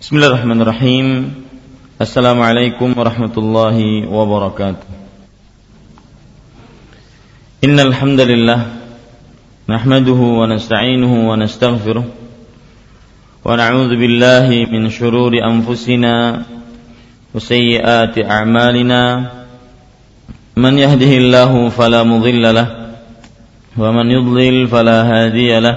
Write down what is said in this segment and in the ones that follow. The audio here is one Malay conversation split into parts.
Bismillahirrahmanirrahim. Assalamualaikum warahmatullahi wabarakatuh. Innal hamdalillah nahmaduhu wa nasta'inuhu wa nastaghfiruh wa na'udzu billahi min shururi anfusina wa sayyiati a'malina. Man yahdihillahu fala mudilla lah wa man yudlil fala hadiya lah.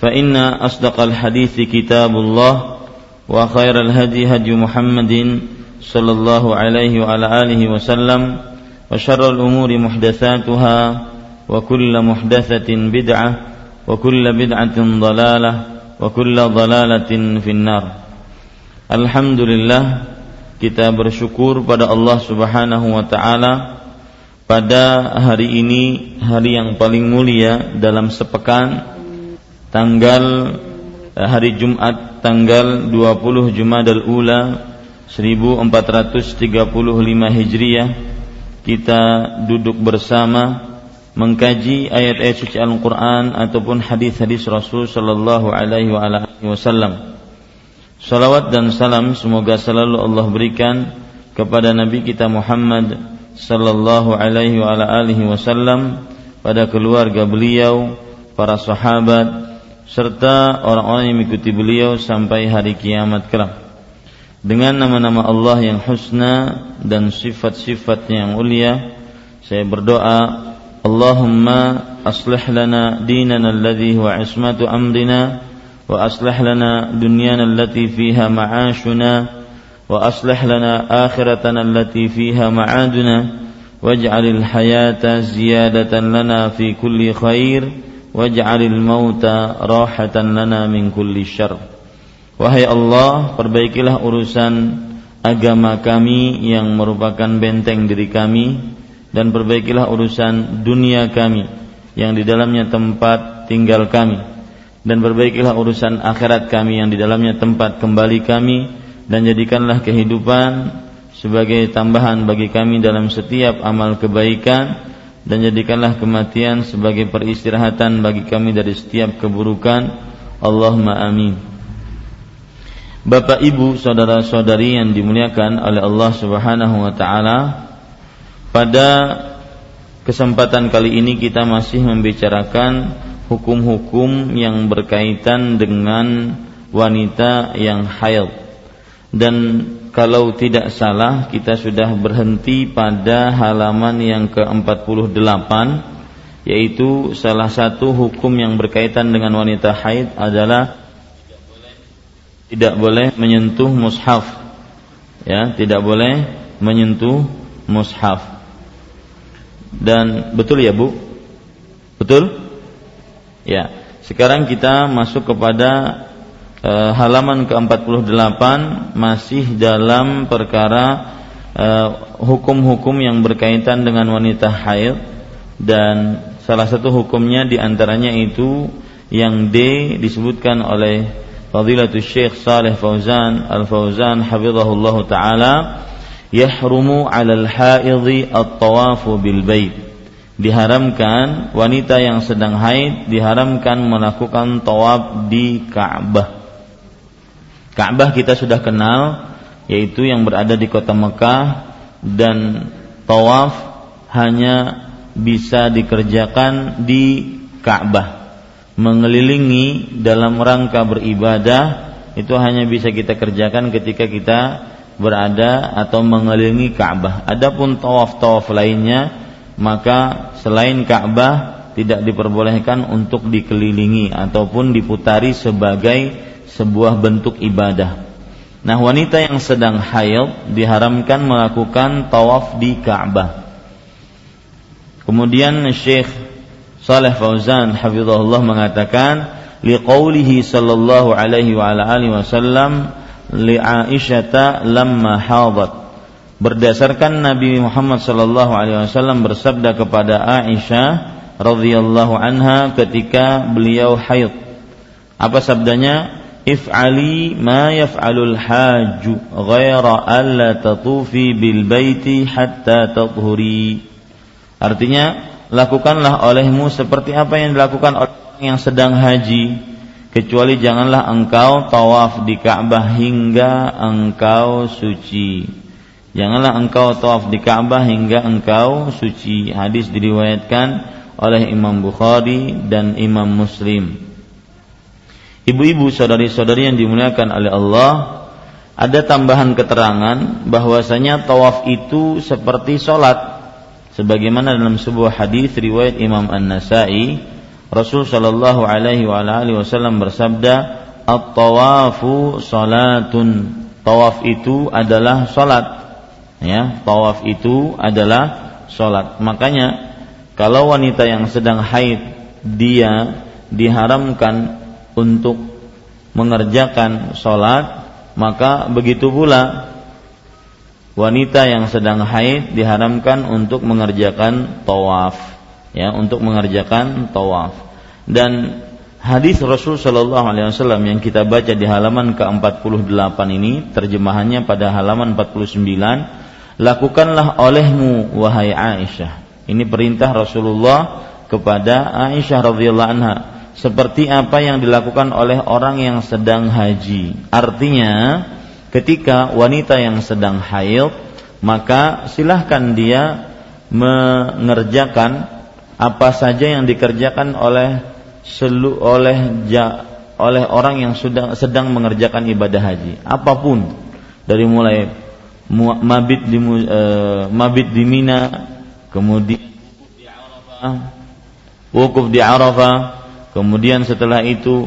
فإن أصدق الحديث كتاب الله وخير الهدي هدي محمد صلى الله عليه وعلى آله وسلم وشر الأمور محدثاتها وكل محدثة بدعة وكل بدعة ضلالة وكل ضلالة في النار. Alhamdulillah, kita bersyukur pada Allah Subhanahu wa ta'ala pada hari ini, hari yang paling mulia dalam sepekan, tanggal hari Jumat, tanggal 20 Jumadal Ula 1435 Hijriah. Kita duduk bersama mengkaji ayat-ayat suci Al-Quran ataupun hadis-hadis Rasul Sallallahu Alaihi Wasallam. Salawat dan salam semoga selalu Allah berikan kepada Nabi kita Muhammad Sallallahu Alaihi Wasallam, pada keluarga beliau, para sahabat, serta orang-orang yang mengikuti beliau sampai hari kiamat kelak. Dengan nama-nama Allah yang husna dan sifat-sifatnya yang mulia, saya berdoa, Allahumma aslih lana dinana alladhi huwa ismatu amrina, wa aslih lana dunyana allati fiha ma'ashuna, wa aslih lana akhiratana allati fiha ma'aduna, waj'alil hayata ziyadatan lana fi kulli khair, waj'alil mauta rahatan lana min kulli syarr. Wahai Allah, perbaikilah urusan agama kami yang merupakan benteng diri kami, dan perbaikilah urusan dunia kami yang di dalamnya tempat tinggal kami, dan perbaikilah urusan akhirat kami yang di dalamnya tempat kembali kami, dan jadikanlah kehidupan sebagai tambahan bagi kami dalam setiap amal kebaikan, dan jadikanlah kematian sebagai peristirahatan bagi kami dari setiap keburukan. Allahumma amin. Bapak, ibu, saudara-saudari yang dimuliakan oleh Allah Subhanahu wa ta'ala, pada kesempatan kali ini kita masih membicarakan hukum-hukum yang berkaitan dengan wanita yang haid. Dan kalau tidak salah, kita sudah berhenti pada halaman yang ke-48, yaitu salah satu hukum yang berkaitan dengan wanita haid adalah tidak boleh menyentuh mushaf. Ya, tidak boleh menyentuh mushaf. Dan betul ya, Bu? Betul? Ya. Sekarang kita masuk kepada halaman ke-48, masih dalam perkara hukum-hukum yang berkaitan dengan wanita haid. Dan salah satu hukumnya diantaranya itu yang D, disebutkan oleh Fadilatul Syekh Saleh Fauzan Al-Fauzan hafizahullah ta'ala, yahrumu alal haidhi at-tawafu bil bait. Diharamkan, wanita yang sedang haid diharamkan melakukan tawaf di Ka'bah. Ka'bah kita sudah kenal, yaitu yang berada di kota Mekah, dan tawaf hanya bisa dikerjakan di Ka'bah. Mengelilingi dalam rangka beribadah itu hanya bisa kita kerjakan ketika kita berada atau mengelilingi Ka'bah. Adapun tawaf-tawaf lainnya, maka selain Ka'bah tidak diperbolehkan untuk dikelilingi ataupun diputari sebagai sebuah bentuk ibadah. Nah, wanita yang sedang haid diharamkan melakukan tawaf di Ka'bah. Kemudian Syekh Shalih Fauzan hafizahullah mengatakan, liqaulihi sallallahu alaihi wa ala alihi wasallam li Aisyata lamma hadat. Berdasarkan Nabi Muhammad sallallahu alaihi wasallam bersabda kepada Aisyah radhiyallahu anha ketika beliau haid. Apa sabdanya? If'ali ma yaf'alul hajju ghaira alla tatufi bil baiti hatta tathuri. Artinya, lakukanlah olehmu seperti apa yang dilakukan orang yang sedang haji, kecuali janganlah engkau tawaf di Ka'bah hingga engkau suci. Janganlah engkau tawaf di Ka'bah hingga engkau suci. Hadis diriwayatkan oleh Imam Bukhari dan Imam Muslim. Ibu-ibu, saudari-saudari yang dimuliakan oleh Allah, ada tambahan keterangan bahwasanya tawaf itu seperti sholat, sebagaimana dalam sebuah hadis riwayat Imam An-Nasa'i, Rasul sallallahu alaihi wa alihi wasallam bersabda, at-tawafu salatun. Tawaf itu adalah sholat. Ya, tawaf itu adalah sholat. Makanya kalau wanita yang sedang haid dia diharamkan untuk mengerjakan sholat, maka begitu pula wanita yang sedang haid diharamkan untuk mengerjakan tawaf, ya, untuk mengerjakan tawaf. Dan hadis Rasul sallallahu alaihi wasallam yang kita baca di halaman ke-48 ini, terjemahannya pada halaman 49, lakukanlah olehmu wahai Aisyah. Ini perintah Rasulullah kepada Aisyah radhiyallahu anha, seperti apa yang dilakukan oleh orang yang sedang haji. Artinya, ketika wanita yang sedang haid, maka silahkan dia mengerjakan apa saja yang dikerjakan oleh orang yang sedang mengerjakan ibadah haji. Apapun, dari mulai mabit di Mina, kemudian wukuf di Arafah, kemudian setelah itu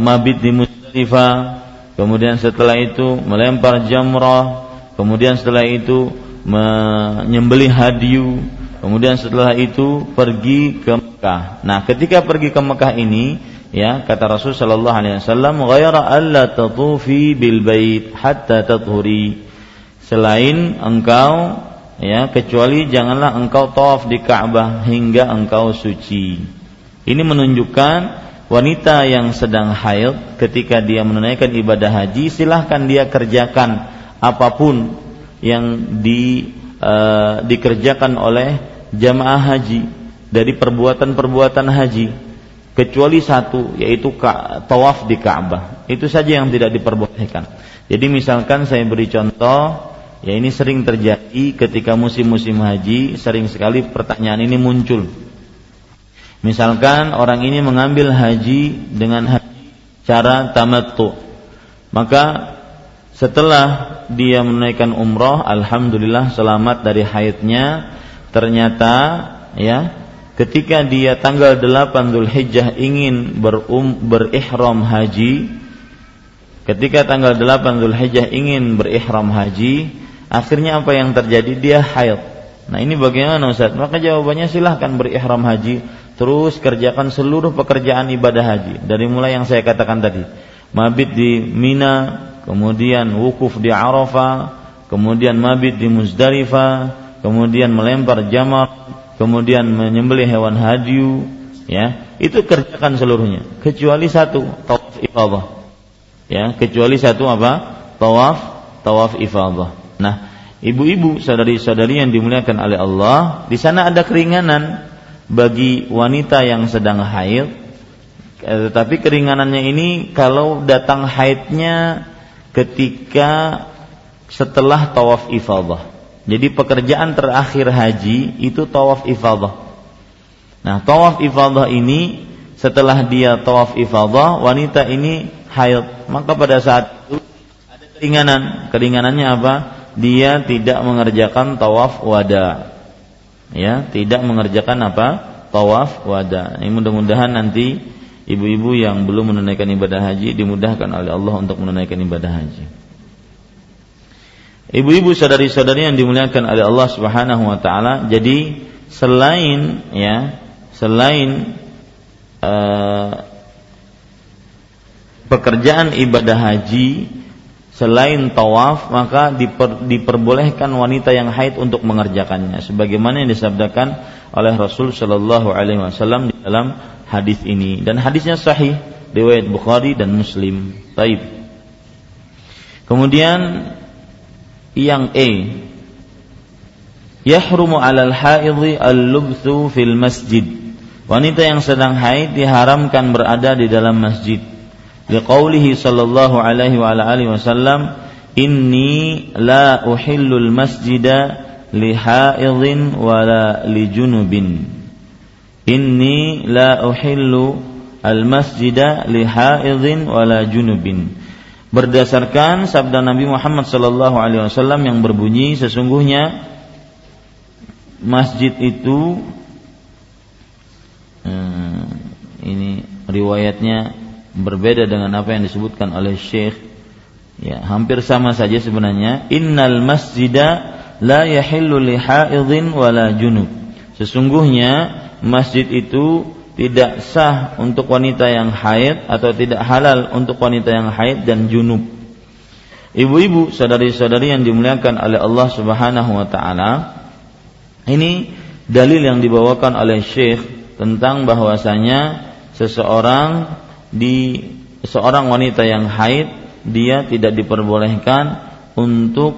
mabit di Musdalifah, kemudian setelah itu melempar jamrah, kemudian setelah itu menyembelih hadyu, kemudian setelah itu pergi ke Mekah. Nah, ketika pergi ke Mekah ini, ya, kata Rasul sallallahu alaihi wasallam, "Ghaira alla tatufi bil bait hatta tathuri." Selain engkau, ya, kecuali janganlah engkau tawaf di Ka'bah hingga engkau suci. Ini menunjukkan wanita yang sedang haid ketika dia menunaikan ibadah haji, silahkan dia kerjakan apapun yang dikerjakan oleh jamaah haji dari perbuatan-perbuatan haji, kecuali satu, yaitu tawaf di Ka'bah. Itu saja yang tidak diperbolehkan. Jadi misalkan saya beri contoh, ya, ini sering terjadi ketika musim-musim haji, sering sekali pertanyaan ini muncul. Misalkan orang ini mengambil haji dengan haji cara tamattu, maka setelah dia menunaikan umrah, alhamdulillah selamat dari haidnya, ternyata, ya, ketika dia tanggal 8 Dzulhijjah ingin berihram haji, ketika tanggal 8 Dzulhijjah ingin berihram haji, akhirnya apa yang terjadi? Dia haid. Nah, ini bagaimana, Ustaz? Maka jawabannya, silahkan berihram haji, terus kerjakan seluruh pekerjaan ibadah haji, dari mulai yang saya katakan tadi, mabit di Mina, kemudian wukuf di Arafah, kemudian mabit di Muzdalifah, kemudian melempar jamar, kemudian menyembelih hewan hadyu, ya, itu kerjakan seluruhnya, kecuali satu, tawaf ifadah. Ya, kecuali satu apa? Tawaf ifadah. Nah, ibu-ibu, saudari-saudari yang dimuliakan oleh Allah, di sana ada keringanan bagi wanita yang sedang haid, tetapi keringanannya ini kalau datang haidnya ketika setelah tawaf ifadah. Jadi pekerjaan terakhir haji itu tawaf ifadah. Nah, tawaf ifadah ini, setelah dia tawaf ifadah, wanita ini haid, maka pada saat itu ada keringanan. Keringanannya apa? Dia tidak mengerjakan tawaf wada. Ya, tidak mengerjakan apa? Tawaf wada. Ini mudah-mudahan nanti ibu-ibu yang belum menunaikan ibadah haji dimudahkan oleh Allah untuk menunaikan ibadah haji. Ibu-ibu saudari-saudari yang dimuliakan oleh Allah Subhanahu wa taala, jadi selain pekerjaan ibadah haji, selain tawaf, maka diperbolehkan wanita yang haid untuk mengerjakannya, sebagaimana yang disabdakan oleh Rasul sallallahu alaihi wasallam di dalam hadis ini, dan hadisnya sahih riwayat Bukhari dan Muslim. Taib. Kemudian yang E, yahrumu 'alal haidhi al-lubthu fil masjid. Wanita yang sedang haid diharamkan berada di dalam masjid. Liqaulihi sallallahu alaihi wa alihi wasallam, "Inni la uhillul masjida li haidhin wa la li junubin." Inni la uhillu al-masjida li haidhin wa la junubin. Berdasarkan sabda Nabi Muhammad sallallahu alaihi wasallam yang berbunyi, sesungguhnya masjid itu, ini riwayatnya berbeda dengan apa yang disebutkan oleh Syekh, ya hampir sama saja sebenarnya. Innal masjida la yahillu li haidhin wa la junub. Sesungguhnya masjid itu tidak sah untuk wanita yang haid, atau tidak halal untuk wanita yang haid dan junub. Ibu-ibu, saudari-saudari yang dimuliakan oleh Allah Subhanahu wa taala, ini dalil yang dibawakan oleh Syekh tentang bahwasanya seorang wanita yang haid, dia tidak diperbolehkan untuk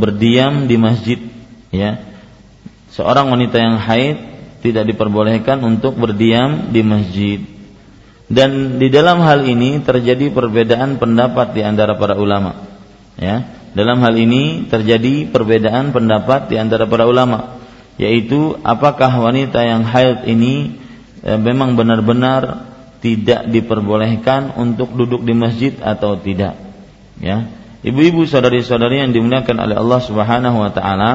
berdiam di masjid, ya. Seorang wanita yang haid tidak diperbolehkan untuk berdiam di masjid. Dan di dalam hal ini terjadi perbedaan pendapat di antara para ulama. Ya, dalam hal ini terjadi perbedaan pendapat di antara para ulama, yaitu apakah wanita yang haid ini memang benar-benar tidak diperbolehkan untuk duduk di masjid atau tidak. Ya, ibu-ibu saudari-saudari yang dimuliakan oleh Allah Subhanahu wa taala,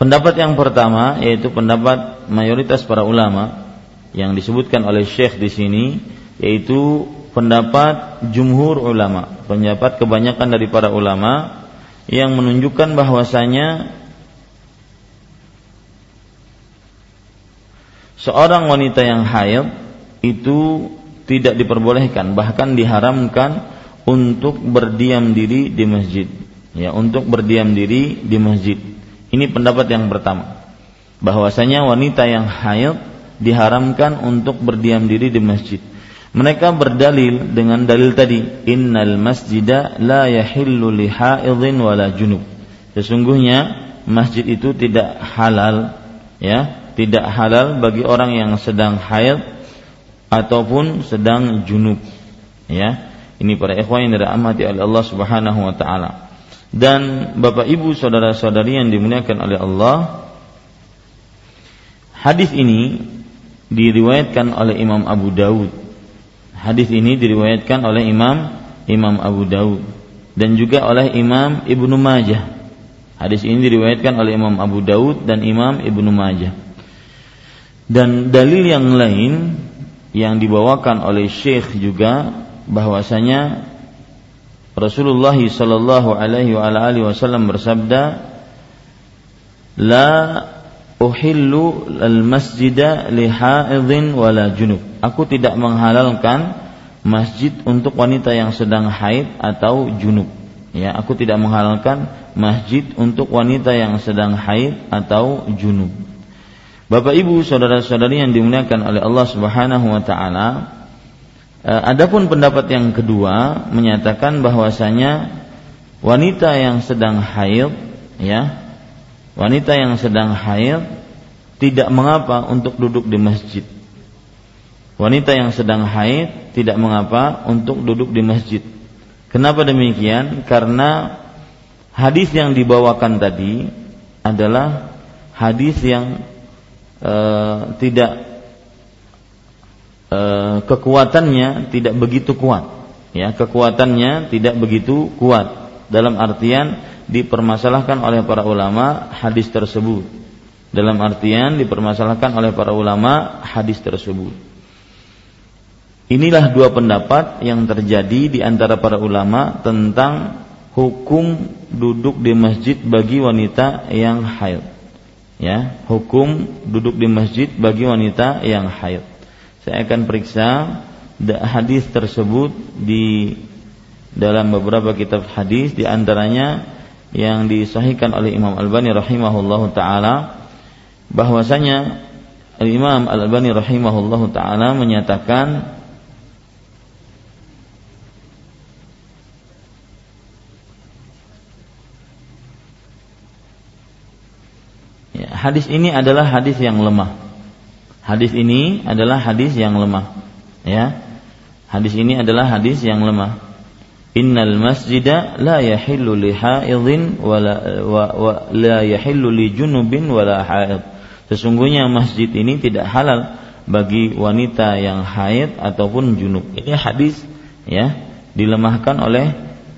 pendapat yang pertama yaitu pendapat mayoritas para ulama yang disebutkan oleh Syekh di sini, yaitu pendapat jumhur ulama, pendapat kebanyakan dari para ulama yang menunjukkan bahwasanya seorang wanita yang haid itu tidak diperbolehkan, bahkan diharamkan untuk berdiam diri di masjid. Ya, untuk berdiam diri di masjid. Ini pendapat yang pertama, bahwasanya wanita yang haid diharamkan untuk berdiam diri di masjid. Mereka berdalil dengan dalil tadi, innal masjida la yahillu li haidhin wa la junub. Sesungguhnya masjid itu tidak halal, ya, tidak halal bagi orang yang sedang haid ataupun sedang junub, ya. Ini para ikhwan yang dirahmati oleh Allah Subhanahu wa taala. Dan bapak ibu saudara-saudari yang dimuliakan oleh Allah, hadis ini diriwayatkan oleh Imam Abu Dawud. Hadis ini diriwayatkan oleh Imam Abu Dawud dan juga oleh Imam Ibnu Majah. Hadis ini diriwayatkan oleh Imam Abu Dawud dan Imam Ibnu Majah. Dan dalil yang lain yang dibawakan oleh Syekh juga, bahwasanya Rasulullah sallallahu alaihi wa alihi wasallam bersabda, la uhillu al-masjida li haidhin wa la junub. Aku tidak menghalalkan masjid untuk wanita yang sedang haid atau junub. Ya, aku tidak menghalalkan masjid untuk wanita yang sedang haid atau junub. Bapak ibu saudara-saudari yang dimuliakan oleh Allah Subhanahu wa taala, adapun pendapat yang kedua menyatakan bahwasanya wanita yang sedang haid, ya, wanita yang sedang haid tidak mengapa untuk duduk di masjid. Wanita yang sedang haid tidak mengapa untuk duduk di masjid. Kenapa demikian? Karena hadis yang dibawakan tadi adalah hadis yang tidak kekuatannya tidak begitu kuat, ya, kekuatannya tidak begitu kuat, dalam artian dipermasalahkan oleh para ulama hadis tersebut, dalam artian dipermasalahkan oleh para ulama hadis tersebut. Inilah dua pendapat yang terjadi di antara para ulama tentang hukum duduk di masjid bagi wanita yang haid, ya, hukum duduk di masjid bagi wanita yang haid. Saya akan periksa hadis tersebut di dalam beberapa kitab hadis, di antaranya yang disahihkan oleh Imam Al-Albani rahimahullahu taala, bahwasanya Imam Al-Albani rahimahullahu taala menyatakan ya, hadis ini adalah hadis yang lemah. Hadis ini adalah hadis yang lemah, ya. Hadis ini adalah hadis yang lemah. Innal masjida la yahillu li haidhin wa la yahillu li junubin wa la haid. Sesungguhnya masjid ini tidak halal bagi wanita yang haid ataupun junub. Ini hadis, ya, dilemahkan oleh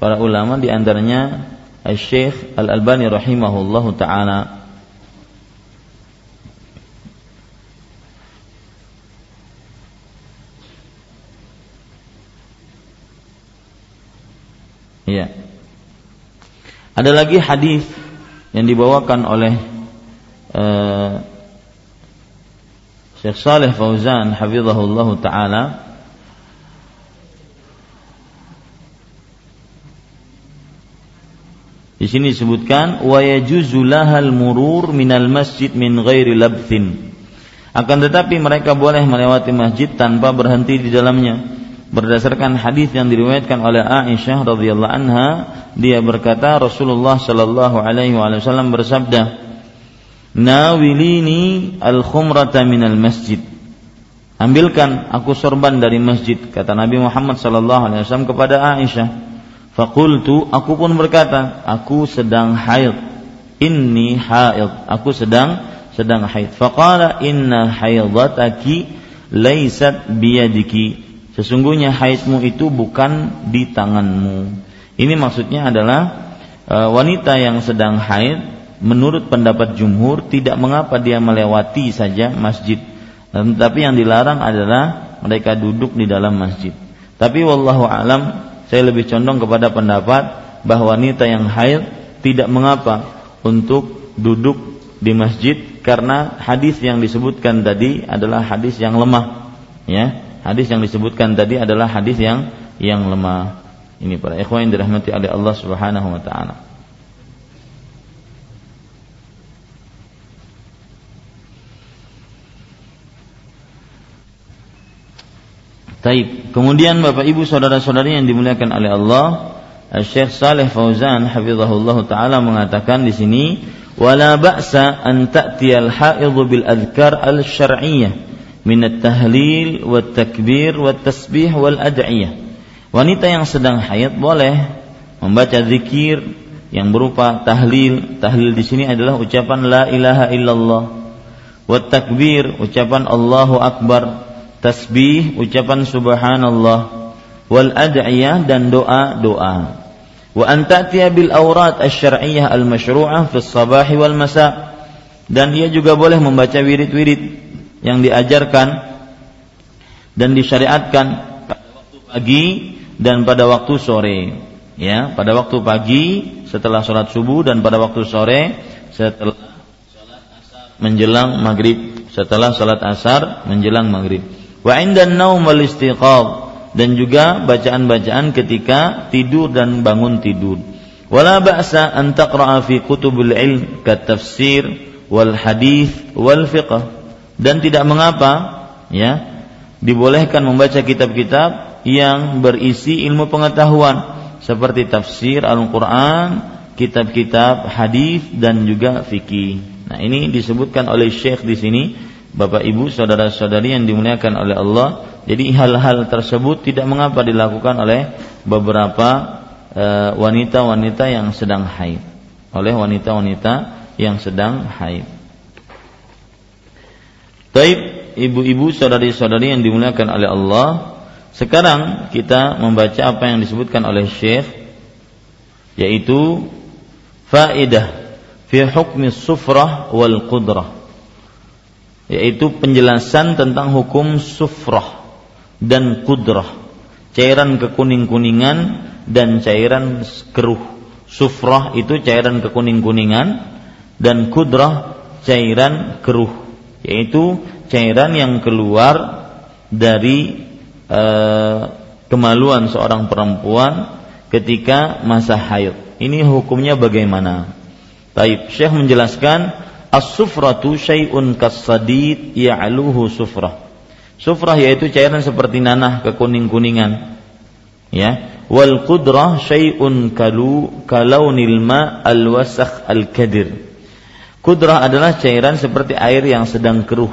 para ulama, di antaranya Syekh Al-Albani rahimahullahu taala. Ya. Ada lagi hadis yang dibawakan oleh Syekh Shalih Fauzan hafizahullahu taala, di sini disebutkan wa yajuzu lahal murur minal masjid min ghairi labthin, akan tetapi mereka boleh melewati masjid tanpa berhenti di dalamnya. Berdasarkan hadis yang diriwayatkan oleh Aisyah radhiyallahu anha, dia berkata Rasulullah sallallahu alaihi wasallam bersabda, "Nawilini al-khumrata minal masjid." Ambilkan aku sorban dari masjid, kata Nabi Muhammad sallallahu alaihi wasallam kepada Aisyah. Faqultu, aku pun berkata, aku sedang haid. Inni haid. Aku sedang haid. Faqala, "Inna haidataki laysat biyadiki." Sesungguhnya haidmu itu bukan di tanganmu. Ini maksudnya adalah wanita yang sedang haid, menurut pendapat jumhur tidak mengapa dia melewati saja masjid, tetapi yang dilarang adalah mereka duduk di dalam masjid. Tapi wallahu alam, saya lebih condong kepada pendapat bahwa wanita yang haid tidak mengapa untuk duduk di masjid, karena hadis yang disebutkan tadi adalah hadis yang lemah, ya. Hadis yang disebutkan tadi adalah hadis yang lemah. Ini para ikhwan yang dirahmati oleh Allah Subhanahu wa taala. Baik, kemudian Bapak Ibu saudara-saudari yang dimuliakan oleh Allah, Syekh Shalih Fauzan hafizahullah taala mengatakan di sini, "Wala ba'sa an ta'tiyal haidhu bil adhkar al-syar'iyyah." Minat tahlil, wat takbir, wat tasbih, wal ad'iyah. Wanita yang sedang haid boleh membaca zikir yang berupa tahlil. Tahlil di sini adalah ucapan la ilaha illallah. Wat takbir, ucapan Allahu akbar. Tasbih, ucapan subhanallah. Wal ad'iyah, dan doa-doa. Wa an ta'tiya bil awrat asy-syar'iyyah al-masyru'ah fi as-sabah wal masa'. Dan dia juga boleh membaca wirid-wirid yang diajarkan dan disyariatkan pada waktu pagi dan pada waktu sore, ya, pada waktu pagi setelah sholat subuh dan pada waktu sore setelah sholat asar menjelang maghrib, setelah sholat asar menjelang maghrib. Wa indan naum wal istiqab, dan juga bacaan-bacaan ketika tidur dan bangun tidur. Wala ba'sa an taqra'a fi kutubul ilm kat tafsir wal hadis wal fiqh. Dan tidak mengapa, ya, dibolehkan membaca kitab-kitab yang berisi ilmu pengetahuan seperti tafsir Al-Qur'an, kitab-kitab hadis dan juga fikih. Nah, ini disebutkan oleh Syekh di sini, Bapak Ibu, saudara-saudari yang dimuliakan oleh Allah. Jadi hal-hal tersebut tidak mengapa dilakukan oleh beberapa wanita-wanita yang sedang haid, oleh wanita-wanita yang sedang haid. Baik, ibu-ibu, saudari-saudari yang dimuliakan oleh Allah, sekarang kita membaca apa yang disebutkan oleh Syekh, yaitu faidah fi hukmi sufrah wal qudrah, yaitu penjelasan tentang hukum sufrah dan qudrah, cairan kekuning-kuningan dan cairan keruh. Sufrah itu cairan kekuning-kuningan dan qudrah cairan keruh, yaitu cairan yang keluar dari kemaluan seorang perempuan ketika masa haid. Ini hukumnya bagaimana? Taib, Syekh menjelaskan as-sufratu syai'un kas-sadid ya'luhu sufrah. Sufrah yaitu cairan seperti nanah kekuning-kuningan, ya. Wal qudrah syai'un kalaunil ma' al-wasakh al-kadir. Qudrah adalah cairan seperti air yang sedang keruh.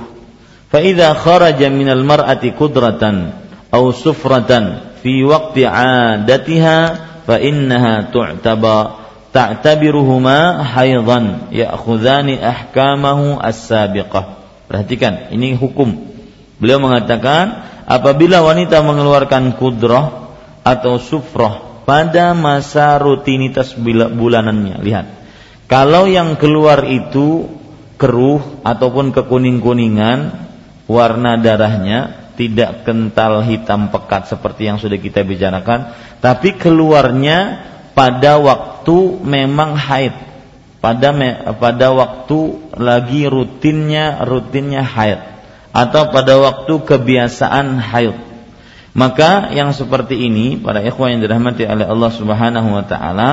Fa idza kharaja minal mar'ati qudratan aw sufratan fi waqti 'adatiha fa innaha ta'tabiruhuma haidhan ya'khudhani ahkamahu as-sabiqah. Perhatikan, ini hukum. Beliau mengatakan apabila wanita mengeluarkan qudrah atau sufrah pada masa rutinitas bulanannya, lihat. Kalau yang keluar itu keruh ataupun kekuning-kuningan, warna darahnya tidak kental hitam pekat seperti yang sudah kita bicarakan, tapi keluarnya pada waktu memang haid, pada waktu lagi rutinnya haid, atau pada waktu kebiasaan haid. Maka yang seperti ini, para ikhwan yang dirahmati oleh Allah Subhanahu wa taala,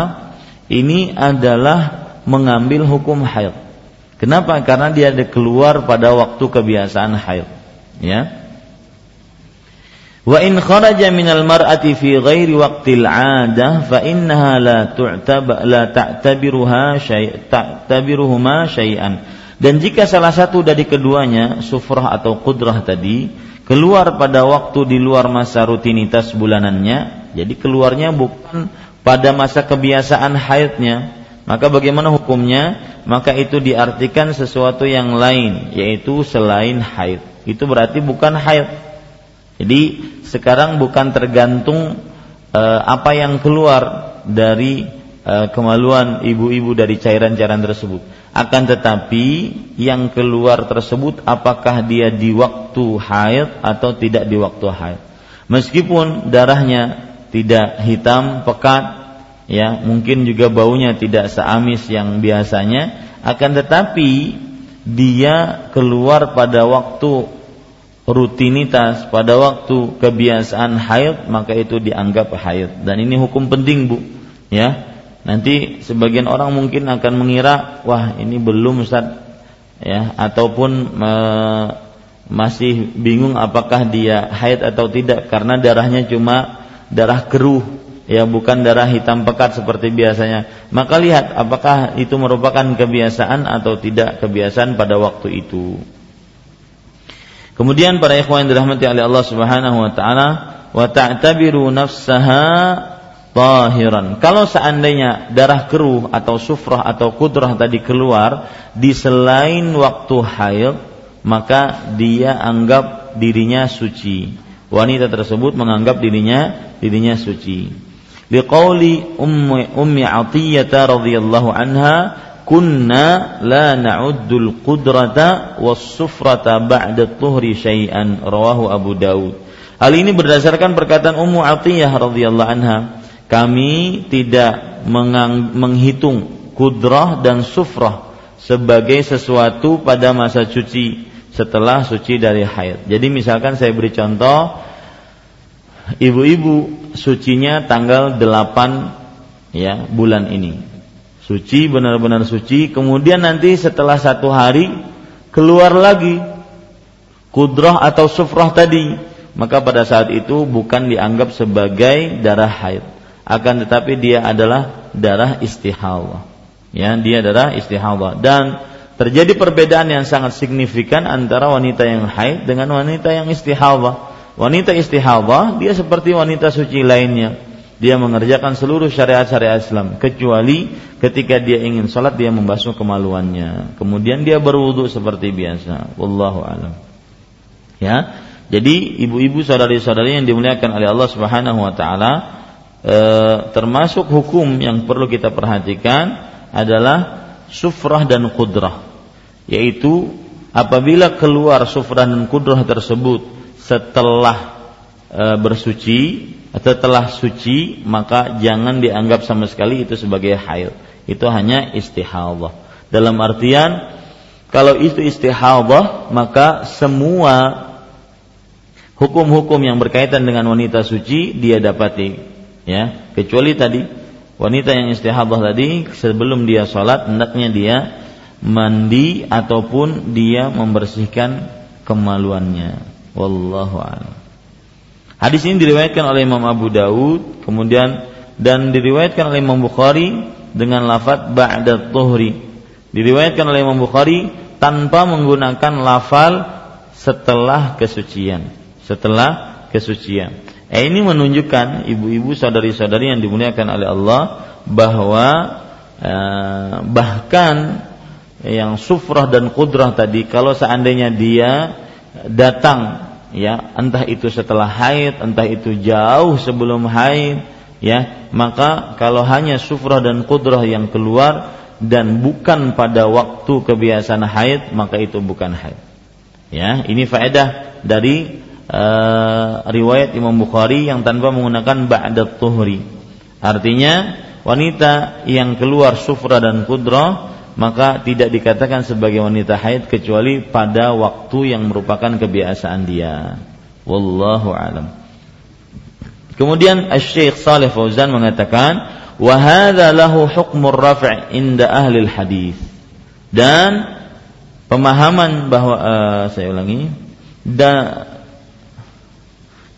ini adalah mengambil hukum haid. Kenapa? Karena dia ada keluar pada waktu kebiasaan haid, ya. Wa in kharaja minal mar'ati fi ghairi waqtil 'adah fa innaha la ta'tabiruhuma syai'an. Dan jika salah satu dari keduanya, sufrah atau qudrah tadi, keluar pada waktu di luar masa rutinitas bulanannya, jadi keluarnya bukan pada masa kebiasaan haidnya, maka bagaimana hukumnya? Maka itu diartikan sesuatu yang lain, yaitu selain haid. Itu berarti bukan haid. Jadi sekarang bukan tergantung apa yang keluar dari kemaluan ibu-ibu dari cairan-cairan tersebut. Akan tetapi yang keluar tersebut apakah dia di waktu haid atau tidak di waktu haid. Meskipun darahnya tidak hitam pekat, ya, mungkin juga baunya tidak seamis yang biasanya, akan tetapi dia keluar pada waktu rutinitas, pada waktu kebiasaan haid, maka itu dianggap haid. Dan ini hukum penting, Bu, ya. Nanti sebagian orang mungkin akan mengira, wah ini belum Ustaz, ya, ataupun masih bingung apakah dia haid atau tidak karena darahnya cuma darah keruh, ya, bukan darah hitam pekat seperti biasanya. Maka lihat apakah itu merupakan kebiasaan atau tidak kebiasaan pada waktu itu. Kemudian para ikhwan yang dirahmati oleh Allah Subhanahu wa taala, wa ta'tabiru nafsaha tahiran. Kalau seandainya darah keruh atau sufrah atau qudrah tadi keluar di selain waktu haid, maka dia anggap dirinya suci. Wanita tersebut menganggap dirinya suci. Liqauli ummi Athiyyah radhiyallahu anha, kunna la na'uddul qudrata was-sufrata ba'da tuhri syai'an, rawahu Abu Daud. Hal ini berdasarkan perkataan Ummu Athiyyah radhiyallahu anha, kami tidak menghitung qudrah dan sufrah sebagai sesuatu pada masa cuci setelah suci dari haid. Jadi misalkan saya beri contoh, ibu-ibu sucinya tanggal 8, ya, bulan ini. Suci, benar-benar suci. Kemudian nanti setelah 1 hari keluar lagi qudrah atau sufrah tadi, maka pada saat itu bukan dianggap sebagai darah haid, akan tetapi dia adalah darah istihadah. Ya, dia darah istihadah. Dan terjadi perbedaan yang sangat signifikan antara wanita yang haid dengan wanita yang istihadah. Wanita istihadah, dia seperti wanita suci lainnya. Dia mengerjakan seluruh syariat-syariat Islam, kecuali ketika dia ingin sholat, dia membasuh kemaluannya. Kemudian dia berwudu seperti biasa. Wallahu a'lam. Ya. Jadi ibu-ibu saudari-saudari yang dimuliakan oleh Allah Subhanahu wa taala, termasuk hukum yang perlu kita perhatikan adalah sufrah dan qudrah. Yaitu apabila keluar sufrah dan qudrah tersebut setelah bersuci, setelah suci, maka jangan dianggap sama sekali itu sebagai haid. Itu hanya istihadhah. Dalam artian kalau itu istihadhah, maka semua hukum-hukum yang berkaitan dengan wanita suci dia dapati, ya, kecuali tadi wanita yang istihadhah tadi sebelum dia sholat hendaknya dia mandi ataupun dia membersihkan kemaluannya. Wallahu a'lam. Hadis ini diriwayatkan oleh Imam Abu Dawud kemudian dan diriwayatkan oleh Imam Bukhari dengan lafaz ba'da tuhri. Diriwayatkan oleh Imam Bukhari tanpa menggunakan lafal setelah kesucian. Setelah kesucian. Ini menunjukkan ibu-ibu saudari-saudari yang dimuliakan oleh Allah bahwa bahkan yang sufrah dan qudrah tadi kalau seandainya dia datang, ya, entah itu setelah haid, entah itu jauh sebelum haid, ya, maka kalau hanya sufrah dan qudrah yang keluar dan bukan pada waktu kebiasaan haid, maka itu bukan haid. Ya, ini faedah dari riwayat Imam Bukhari yang tanpa menggunakan ba'da tuhri. Artinya wanita yang keluar sufra dan qudrah maka tidak dikatakan sebagai wanita haid kecuali pada waktu yang merupakan kebiasaan dia. Wallahu alam. Kemudian Asy-Syaikh Shalih Fauzan mengatakan wa hadza lahu hukmur raf' inda ahli al-hadis. Dan pemahaman bahwa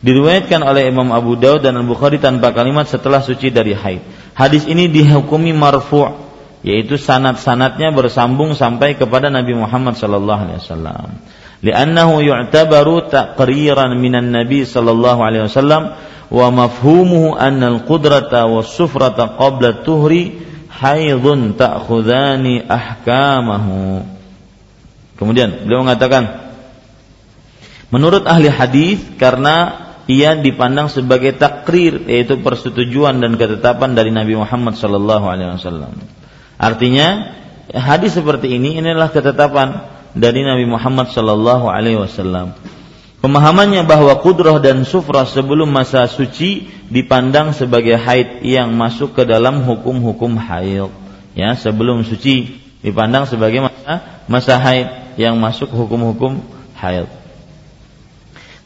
diriwayatkan oleh Imam Abu Dawud dan Al-Bukhari tanpa kalimat setelah suci dari haid. Hadis ini dihukumi marfu', yaitu sanad-sanadnya bersambung sampai kepada Nabi Muhammad sallallahu alaihi wasallam. Li'annahu yu'tabaru taqriran minan Nabi sallallahu alaihi wasallam wa mafhumuhu annal qudrata was-sufrata qabla tuhri haidun ta'khudhani ahkamahu. Kemudian beliau mengatakan menurut ahli hadis karena ia dipandang sebagai takrir, yaitu persetujuan dan ketetapan dari Nabi Muhammad SAW. Artinya hadis seperti ini inilah ketetapan dari Nabi Muhammad SAW. Pemahamannya bahwa qudrah dan sufrah sebelum masa suci dipandang sebagai haid yang masuk ke dalam hukum-hukum haid. Ya, sebelum suci dipandang sebagai masa haid yang masuk hukum-hukum haid.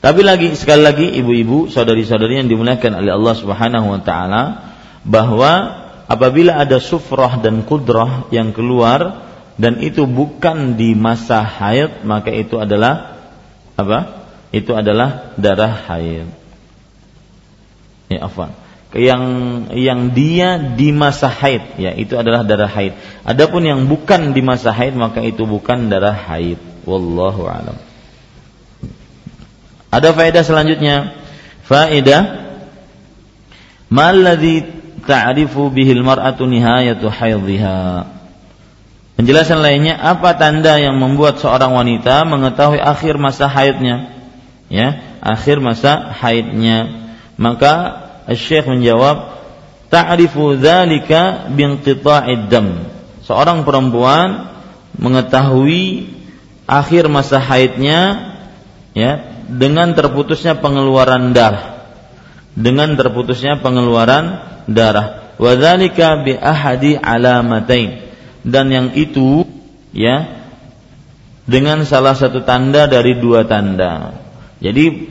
Tapi sekali lagi ibu-ibu, saudari-saudari yang dimuliakan oleh Allah Subhanahu wa taala, bahwa apabila ada sufrah dan qudrah yang keluar dan itu bukan di masa haid, maka itu adalah apa? Itu adalah darah haid. Ya, afwan. Yang dia di masa haid, ya, itu adalah darah haid. Adapun yang bukan di masa haid, maka itu bukan darah haid. Wallahu a'lam. Ada faedah selanjutnya. Faedah ma alladhi ta'rifu bihil mar'atu nihayatu haidhiha. Penjelasan lainnya, apa tanda yang membuat seorang wanita mengetahui akhir masa haidnya? Ya, akhir masa haidnya. Maka Asy-Syaikh menjawab, ta'rifu dzalika binqita'id dam. Seorang perempuan mengetahui akhir masa haidnya, ya, dengan terputusnya pengeluaran darah wa dzalika bi ahadi alamatain, dan yang itu, ya, dengan salah satu tanda dari dua tanda. Jadi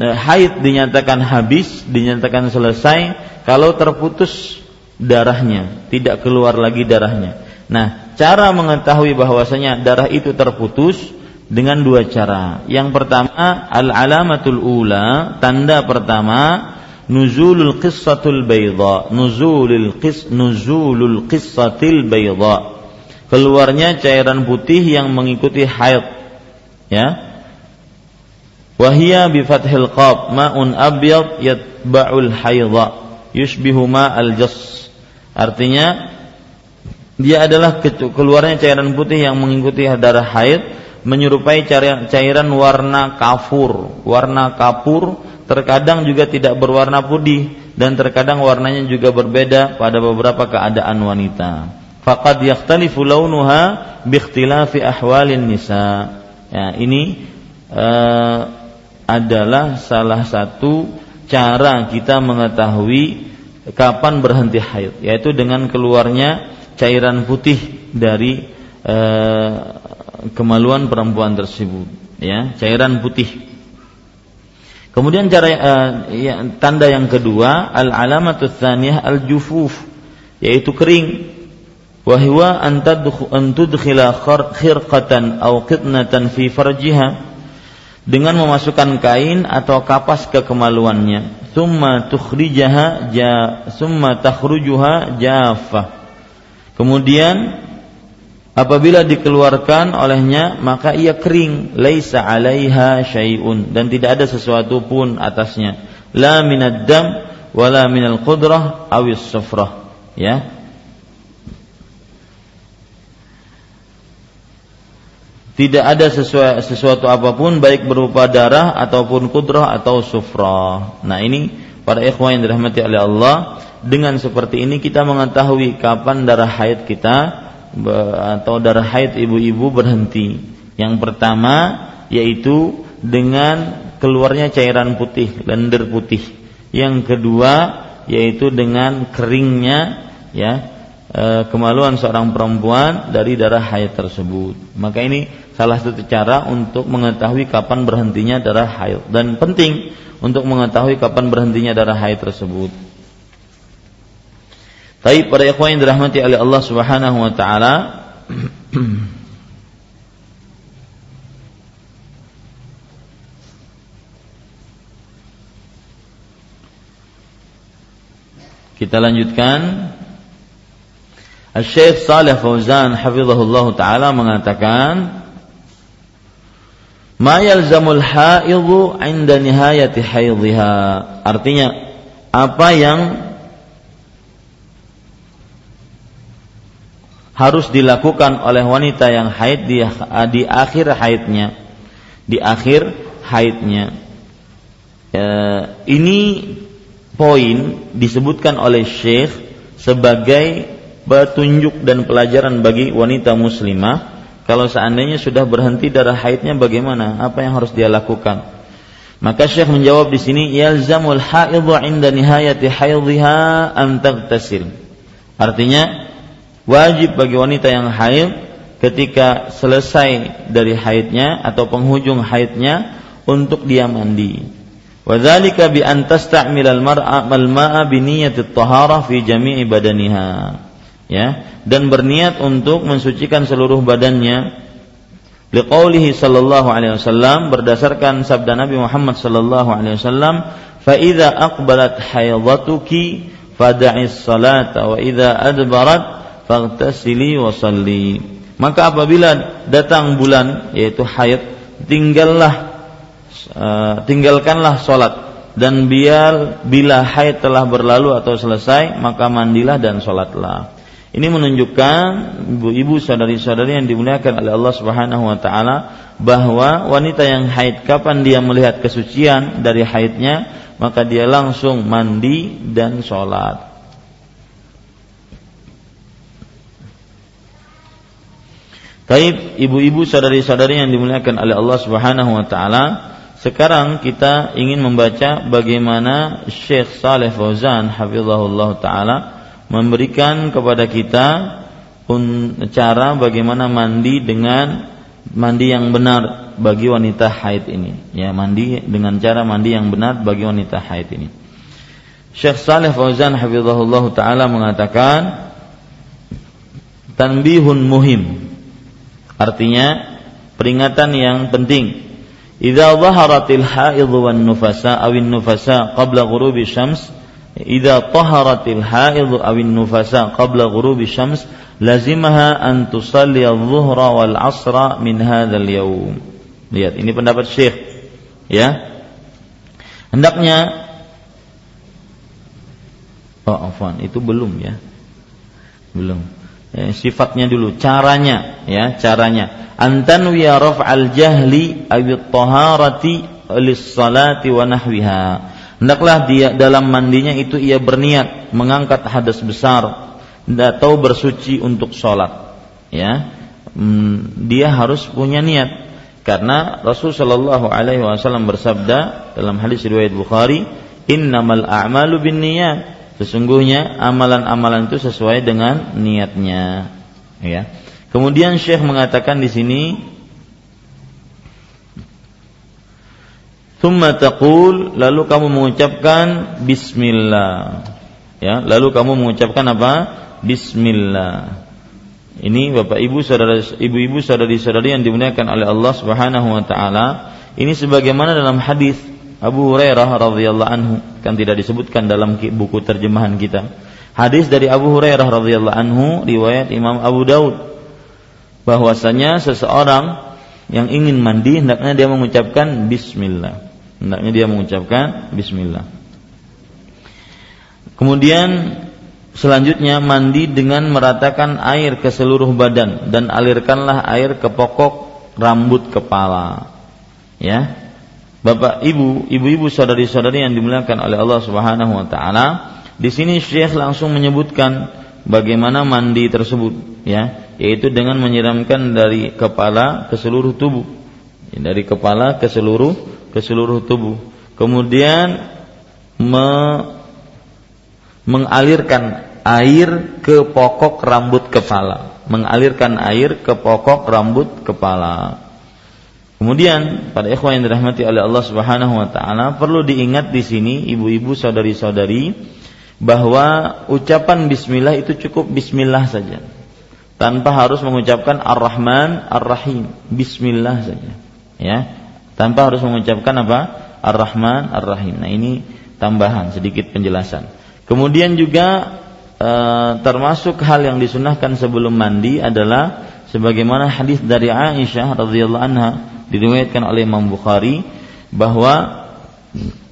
haid dinyatakan habis, dinyatakan selesai kalau terputus darahnya, tidak keluar lagi darahnya. Nah, cara mengetahui bahwasanya darah itu terputus dengan dua cara. Yang pertama, al-alamatul ula, tanda pertama, nuzulul qissatil bayda, keluarnya cairan putih yang mengikuti haid, ya, wahia bi fathil qaf ma'un abyad yatba'ul haidha yushbihu ma'al jass. Artinya dia adalah keluarnya cairan putih yang mengikuti darah haid menyerupai cairan warna kafur. Warna kapur terkadang juga tidak berwarna putih dan terkadang warnanya juga berbeda pada beberapa keadaan wanita. Faqad yakhtalifu launuha biikhtilafi ahwalin nisa. Ya, ini adalah salah satu cara kita mengetahui kapan berhenti haid, yaitu dengan keluarnya cairan putih dari kemaluan perempuan tersebut, ya, cairan putih. Kemudian cara tanda yang kedua, al-alamatu tsaniyah al-jufuf, yaitu kering. Wa huwa an tudkhila khirqatan aw qitnatan fi farjiha, dengan memasukkan kain atau kapas ke kemaluannya. Tsumma takhrujuha jaffah. Kemudian apabila dikeluarkan olehnya maka ia kering. Laisa 'alaiha syai'un, dan tidak ada sesuatu pun atasnya. La minad dam wala minal qudrah awis sufrah, ya. Tidak ada sesuatu apapun, baik berupa darah ataupun kudrah atau sufrah. Nah, ini para ikhwan yang dirahmati oleh Allah, dengan seperti ini kita mengetahui kapan darah haid kita atau darah haid ibu-ibu berhenti. Yang pertama yaitu dengan keluarnya cairan putih, lendir putih. Yang kedua yaitu dengan keringnya, ya, kemaluan seorang perempuan dari darah haid tersebut. Maka ini salah satu cara untuk mengetahui kapan berhentinya darah haid, dan penting untuk mengetahui kapan berhentinya darah haid tersebut. Baik para ikhwan yang dirahmati oleh Allah Subhanahu wa taala. Kita lanjutkan. Syekh Shalih Fauzan hafizahullah taala mengatakan, "Ma yalzamul haidhu 'inda nihayati haidhiha." Artinya, apa yang harus dilakukan oleh wanita yang haid di akhir haidnya, di akhir haidnya. Ini poin disebutkan oleh Syekh sebagai petunjuk dan pelajaran bagi wanita muslimah. Kalau seandainya sudah berhenti darah haidnya bagaimana? Apa yang harus dia lakukan? Maka Syekh menjawab di sini, yalzamul haidhu 'inda nihayati haidhiha an taghtasil. Artinya, wajib bagi wanita yang haid ketika selesai dari haidnya atau penghujung haidnya untuk dia mandi. Wadzalika bi an tasta'mila al-ma'a bi niyyati at-taharah fi jami'i badaniha, ya, dan berniat untuk mensucikan seluruh badannya. Liqaulihi sallallahu alaihi wasallam, berdasarkan sabda Nabi Muhammad sallallahu alaihi wasallam, fa idza aqbalat haidatuki fada'is salata wa idza adbarat faghtasili wa salli. Maka apabila datang bulan yaitu haid, tinggalkanlah sholat, dan bila haid telah berlalu atau selesai maka mandilah dan sholatlah. Ini menunjukkan, ibu-ibu saudari-saudari yang dimuliakan oleh Allah Subhanahu wa taala, bahwa wanita yang haid kapan dia melihat kesucian dari haidnya maka dia langsung mandi dan sholat. Baik ibu-ibu saudari-saudari yang dimuliakan oleh Allah Subhanahu wa taala, sekarang kita ingin membaca bagaimana Syekh Shalih Fauzan hafizahullah ta'ala memberikan kepada kita cara bagaimana mandi dengan mandi yang benar bagi wanita haid ini. Ya, mandi dengan cara mandi yang benar bagi wanita haid ini. Syekh Shalih Fauzan hafizahullah ta'ala mengatakan, tanbihun muhim, artinya peringatan yang penting. Idza dhaharatil haidhu wan nufasa awin nufasa qabla ghurubi syams, idza taharatil haidhu awin nufasa qabla ghurubi syams lazimaha an tusalli adh-dhuhra wal 'ashra min hadzal yaum. Lihat, ini pendapat Syekh, ya. Hendaknya itu belum, ya. Belum. sifatnya dulu, caranya ya, caranya antanwiya raf'al jahli awit taharati lis-salati wa nahwiha. Hendaklah dia dalam mandinya itu ia berniat mengangkat hadas besar atau bersuci untuk salat ya. Dia harus punya niat, karena Rasul sallallahu alaihi wasallam bersabda dalam hadis riwayat Bukhari, innamal a'malu binniyat, sesungguhnya amalan-amalan itu sesuai dengan niatnya ya. Kemudian Syekh mengatakan di sini, tsumma taqul, lalu kamu mengucapkan bismillah ya, lalu kamu mengucapkan apa? Bismillah. Ini Bapak Ibu saudara, ibu-ibu saudari-saudari yang dimuliakan oleh Allah Subhanahu wa taala, ini sebagaimana dalam hadis Abu Hurairah radhiyallahu anhu, kan tidak disebutkan dalam buku terjemahan kita. Hadis dari Abu Hurairah radhiyallahu anhu riwayat Imam Abu Daud, bahwasanya seseorang yang ingin mandi hendaknya dia mengucapkan bismillah. Hendaknya dia mengucapkan bismillah. Kemudian selanjutnya mandi dengan meratakan air ke seluruh badan dan alirkanlah air ke pokok rambut kepala. Ya. Bapak, ibu, ibu-ibu, saudari-saudari yang dimuliakan oleh Allah Subhanahu wa taala, di sini Syekh langsung menyebutkan bagaimana mandi tersebut ya, yaitu dengan menyiramkan dari kepala ke seluruh tubuh. Dari kepala ke seluruh tubuh. Kemudian mengalirkan air ke pokok rambut kepala. Mengalirkan air ke pokok rambut kepala. Kemudian pada ikhwan yang dirahmati oleh Allah Subhanahu wa taala, perlu diingat di sini ibu-ibu saudari-saudari bahwa ucapan bismillah itu cukup bismillah saja. Tanpa harus mengucapkan Ar-Rahman Ar-Rahim. Bismillah saja. Ya. Tanpa harus mengucapkan apa? Ar-Rahman Ar-Rahim. Nah, ini tambahan sedikit penjelasan. Kemudian juga termasuk hal yang disunahkan sebelum mandi adalah sebagaimana hadis dari Aisyah radhiyallahu anha diriwayatkan oleh Imam Bukhari bahwa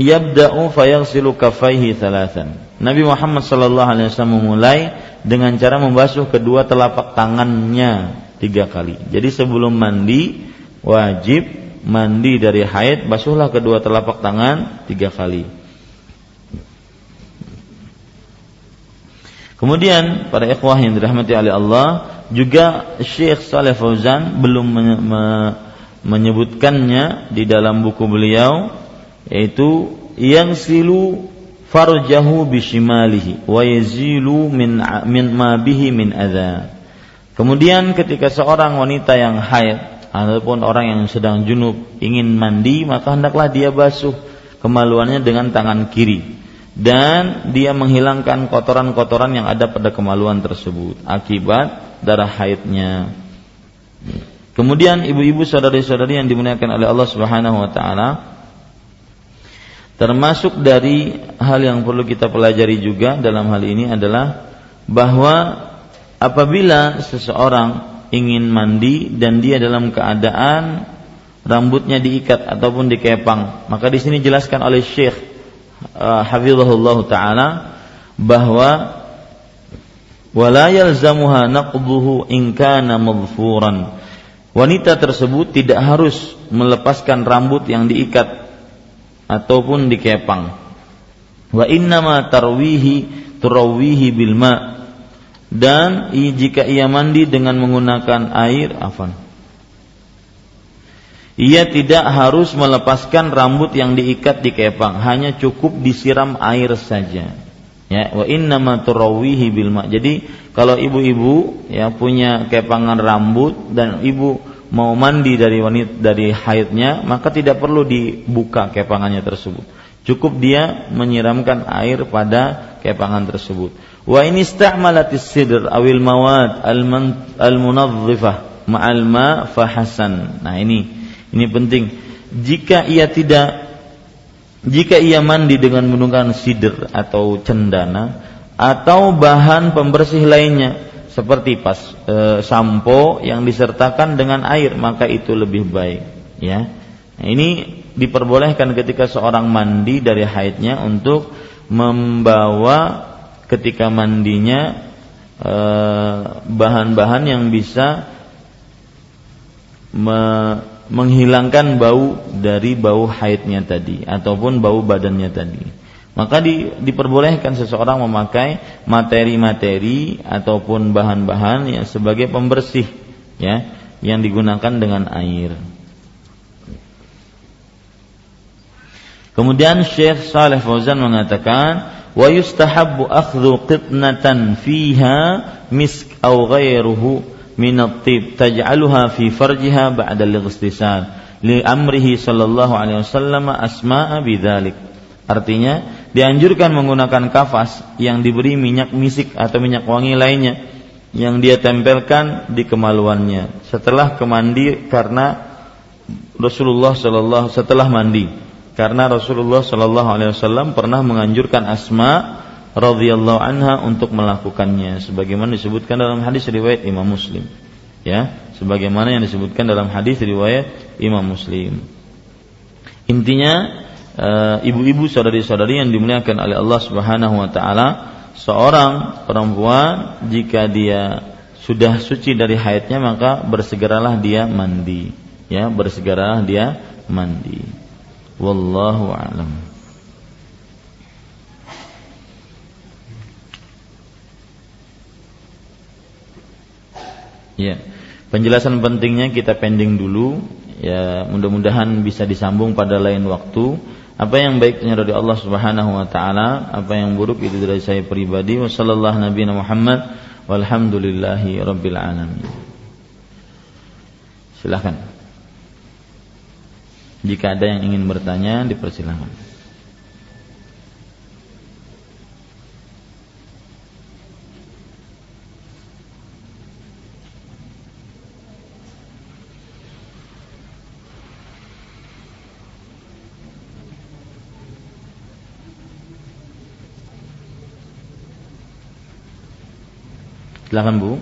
yabda'u fayaghsilu kaffaihi thalathan. Nabi Muhammad sallallahu alaihi wasallam memulai dengan cara membasuh kedua telapak tangannya 3 kali. Jadi sebelum mandi wajib mandi dari haid, basuhlah kedua telapak tangan 3 kali. Kemudian para ikhwah yang dirahmati oleh Allah, juga Syekh Shalih Fauzan belum menyebutkannya di dalam buku beliau, yaitu yang silu farjahu bishimalihi wa yazilu min ma bihi min adza. Kemudian ketika seorang wanita yang haid ataupun orang yang sedang junub ingin mandi, maka hendaklah dia basuh kemaluannya dengan tangan kiri dan dia menghilangkan kotoran-kotoran yang ada pada kemaluan tersebut akibat darah haidnya. Kemudian ibu-ibu saudari-saudari yang dimuliakan oleh Allah Subhanahu wa taala, termasuk dari hal yang perlu kita pelajari juga dalam hal ini adalah bahwa apabila seseorang ingin mandi dan dia dalam keadaan rambutnya diikat ataupun dikepang, maka di sini dijelaskan oleh Syekh Hafizahullah taala bahwa wala yalzamuha naqduhu in kana madfuran. Wanita tersebut tidak harus melepaskan rambut yang diikat ataupun dikepang. Wa innama turawihi bil ma, dan jika ia mandi dengan menggunakan air, ia tidak harus melepaskan rambut yang diikat dikepang, hanya cukup disiram air saja. Ya, wa innama turawihi bil ma. Jadi kalau ibu-ibu ya punya kepangan rambut dan ibu mau mandi dari wanita dari haidnya, maka tidak perlu dibuka kepangannya tersebut. Cukup dia menyiramkan air pada kepangan tersebut. Wa in ista'malatis sidr awil mawad al munazzifah ma'al ma fa hasan. Nah, ini penting. Jika ia mandi dengan menggunakan sidr atau cendana atau bahan pembersih lainnya seperti sampo yang disertakan dengan air, maka itu lebih baik ya. Nah, ini diperbolehkan ketika seorang mandi dari haidnya untuk membawa ketika mandinya bahan-bahan yang bisa menghilangkan bau dari bau haidnya tadi ataupun bau badannya tadi. Maka diperbolehkan seseorang memakai materi-materi ataupun bahan-bahan yang sebagai pembersih, ya, yang digunakan dengan air. Kemudian Syekh Shalih Fauzan mengatakan, wa yustahabbu akhdhu qitnatan fiha misk aw ghairuhu min at-tib taj'aluha fi farjiha ba'da al-ightisal li amrihi sallallahu alaihi wasallam asma'a bidzalik. Artinya dianjurkan menggunakan kafas yang diberi minyak misik atau minyak wangi lainnya yang dia tempelkan di kemaluannya setelah mandi karena Rasulullah sallallahu setelah mandi karena Rasulullah sallallahu alaihi wasallam pernah menganjurkan Asma radhiyallahu anha untuk melakukannya sebagaimana disebutkan dalam hadis riwayat Imam Muslim, ya, sebagaimana yang disebutkan dalam hadis riwayat Imam Muslim. Intinya ibu-ibu saudari-saudari yang dimuliakan oleh Allah Subhanahu wa taala, seorang perempuan jika dia sudah suci dari haidnya maka bersegeralah dia mandi, ya, bersegeralah dia mandi. Wallahu a'lam. Ya, penjelasan pentingnya kita pending dulu, ya, mudah-mudahan bisa disambung pada lain waktu. Apa yang baiknya dari Allah Subhanahu wa taala, apa yang buruk itu dari saya pribadi. Wassallallahu nabiyana Muhammad walhamdulillahi rabbil alamin. Silakan. Jika ada yang ingin bertanya, dipersilakan. Silakan Bu.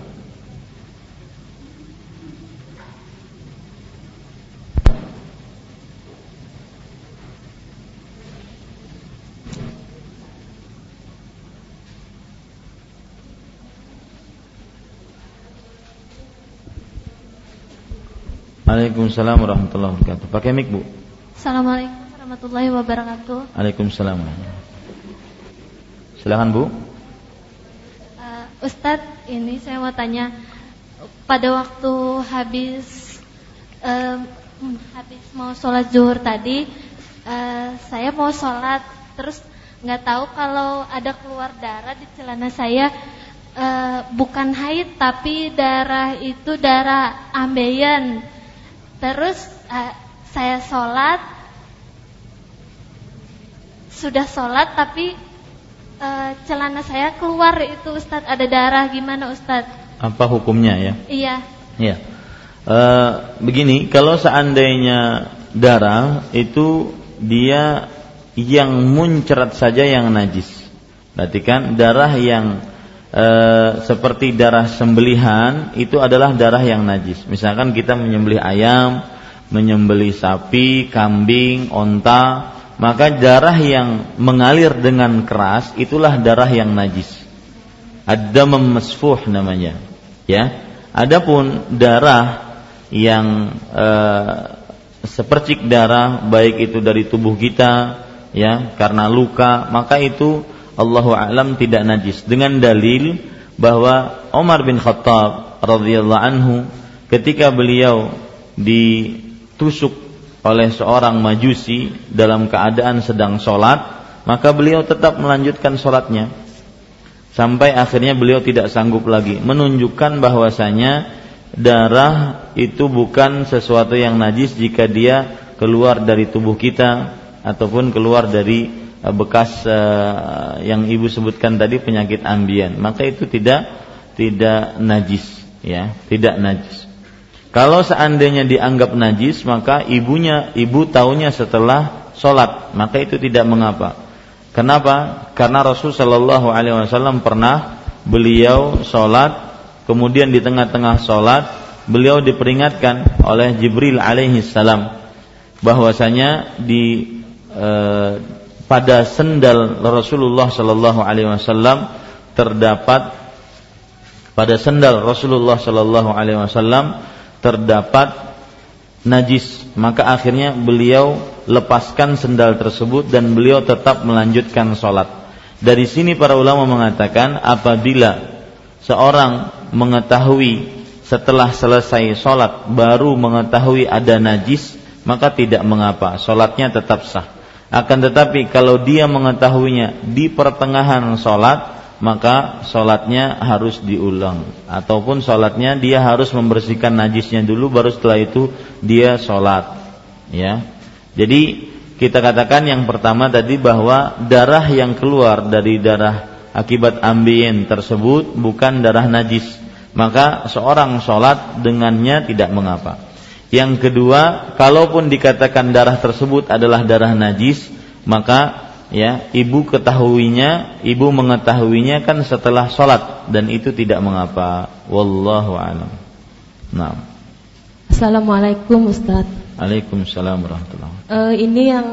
Waalaikumsalam warahmatullahi wabarakatuh. Pakai mic Bu. Assalamualaikum warahmatullahi wabarakatuh. Waalaikumsalam. Silakan Bu. Ustadz, ini saya mau tanya, pada waktu habis mau sholat zuhur tadi, saya mau sholat terus nggak tahu kalau ada keluar darah di celana saya, bukan haid tapi darah itu darah ambeien. Terus saya sholat, sudah sholat tapi celana saya keluar itu Ustaz, ada darah, gimana Ustaz? Apa hukumnya, ya? Iya. Begini, kalau seandainya darah itu dia yang muncrat saja yang najis. Berarti kan darah yang seperti darah sembelihan itu adalah darah yang najis. Misalkan kita menyembelih ayam, menyembelih sapi, kambing, onta, maka darah yang mengalir dengan keras itulah darah yang najis. Ad-damam masfuh namanya, ya. Adapun darah yang sepercik darah baik itu dari tubuh kita, ya, karena luka, maka itu Allahu a'lam tidak najis. Dengan dalil bahwa Umar bin Khattab radhiyallahu anhu ketika beliau ditusuk oleh seorang majusi dalam keadaan sedang sholat, maka beliau tetap melanjutkan sholatnya sampai akhirnya beliau tidak sanggup lagi, menunjukkan bahwasanya darah itu bukan sesuatu yang najis jika dia keluar dari tubuh kita ataupun keluar dari bekas yang ibu sebutkan tadi, penyakit ambien, maka itu tidak najis, ya, tidak najis. Kalau seandainya dianggap najis, maka ibu taunya setelah sholat, maka itu tidak mengapa. Kenapa? Karena Rasul Shallallahu Alaihi Wasallam pernah beliau sholat, kemudian di tengah-tengah sholat beliau diperingatkan oleh Jibril alaihissalam bahwasanya pada sendal Rasulullah Shallallahu Alaihi Wasallam terdapat pada sendal Rasulullah sallallahu alaihi wasallam terdapat najis, maka akhirnya beliau lepaskan sendal tersebut dan beliau tetap melanjutkan sholat. Dari sini para ulama mengatakan apabila seorang mengetahui setelah selesai sholat baru mengetahui ada najis, maka tidak mengapa, sholatnya tetap sah. Akan tetapi kalau dia mengetahuinya di pertengahan sholat, maka sholatnya harus diulang, ataupun sholatnya dia harus membersihkan najisnya dulu, baru setelah itu dia sholat. Ya, jadi kita katakan yang pertama tadi bahwa darah yang keluar dari darah akibat ambien tersebut bukan darah najis, maka seorang sholat dengannya tidak mengapa. Yang kedua, kalaupun dikatakan darah tersebut adalah darah najis, maka ya, ibu mengetahuinya kan setelah sholat, dan itu tidak mengapa. Wallahu a'lam. Nah. Assalamualaikum Ustaz. Waalaikumsalam warahmatullah. Ini yang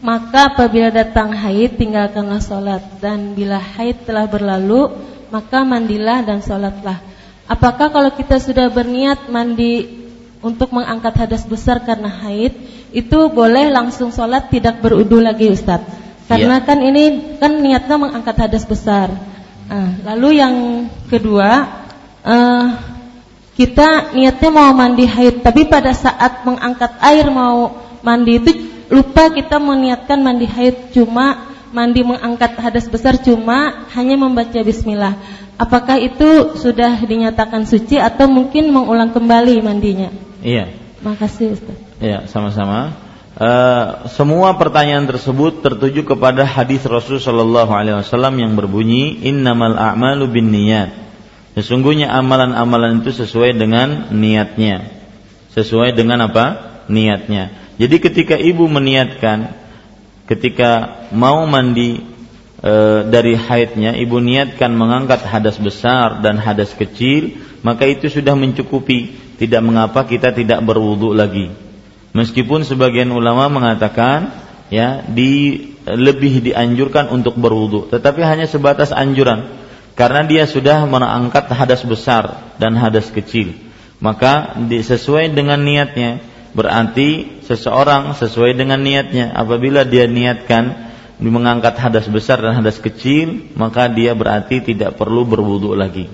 maka apabila datang haid tinggalkanlah sholat, dan bila haid telah berlalu maka mandilah dan sholatlah. Apakah kalau kita sudah berniat mandi untuk mengangkat hadas besar karena haid, itu boleh langsung sholat tidak berudu lagi Ustaz? Karena ya, kan ini kan niatnya mengangkat hadas besar. Lalu yang kedua, kita niatnya mau mandi haid, tapi pada saat mengangkat air mau mandi itu lupa kita meniatkan mandi haid, cuma mandi mengangkat hadas besar cuma hanya membaca bismillah. Apakah itu sudah dinyatakan suci atau mungkin mengulang kembali mandinya? Iya. Makasih Ustaz. Iya, sama-sama. Semua pertanyaan tersebut tertuju kepada hadis Rasul sallallahu alaihi wasallam yang berbunyi innamal a'malu binniyat. Sesungguhnya amalan-amalan itu sesuai dengan niatnya. Sesuai dengan apa? Niatnya. Jadi ketika ibu meniatkan ketika mau mandi dari haidnya, ibu niatkan mengangkat hadas besar dan hadas kecil, maka itu sudah mencukupi. Tidak mengapa kita tidak berwudu lagi. Meskipun sebagian ulama mengatakan ya lebih dianjurkan untuk berwudu, tetapi hanya sebatas anjuran karena dia sudah mengangkat hadas besar dan hadas kecil, maka sesuai dengan niatnya. Berarti seseorang sesuai dengan niatnya, apabila dia niatkan mengangkat hadas besar dan hadas kecil, maka dia berarti tidak perlu berwudu lagi.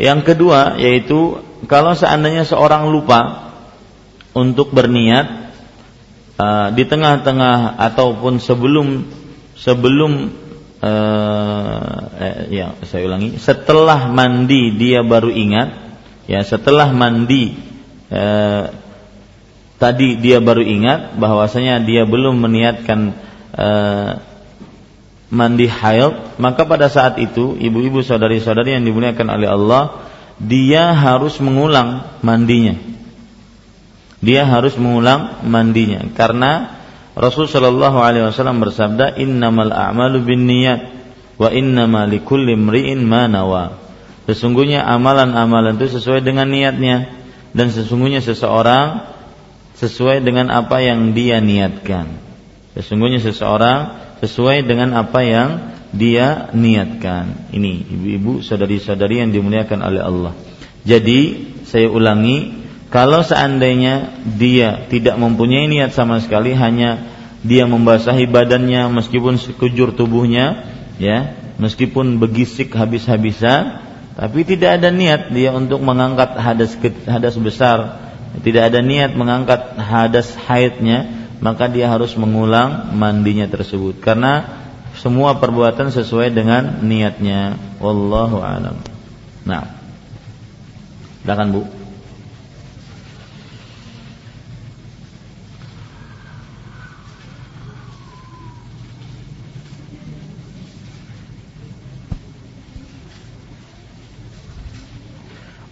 Yang kedua yaitu kalau seandainya seorang lupa untuk berniat di tengah-tengah ataupun setelah mandi dia baru ingat, ya setelah mandi tadi dia baru ingat bahwasanya dia belum meniatkan mandi haid, maka pada saat itu ibu-ibu saudari-saudari yang dimuliakan oleh Allah, dia harus mengulang mandinya. Dia harus mengulang mandinya karena Rasulullah SAW bersabda innamal a'malu binniyat wa innama likulli imri'in ma nawa. Sesungguhnya amalan-amalan itu sesuai dengan niatnya, dan sesungguhnya seseorang sesuai dengan apa yang dia niatkan. Sesungguhnya seseorang sesuai dengan apa yang dia niatkan. Ini ibu-ibu saudari-saudari yang dimuliakan oleh Allah. Jadi saya ulangi, kalau seandainya dia tidak mempunyai niat sama sekali, hanya dia membasahi badannya meskipun sekujur tubuhnya, ya, meskipun begisik habis-habisan, tapi tidak ada niat dia untuk mengangkat hadas besar, tidak ada niat mengangkat hadas haidnya, maka dia harus mengulang mandinya tersebut karena semua perbuatan sesuai dengan niatnya. Wallahu a'lam. Nah, silakan Bu.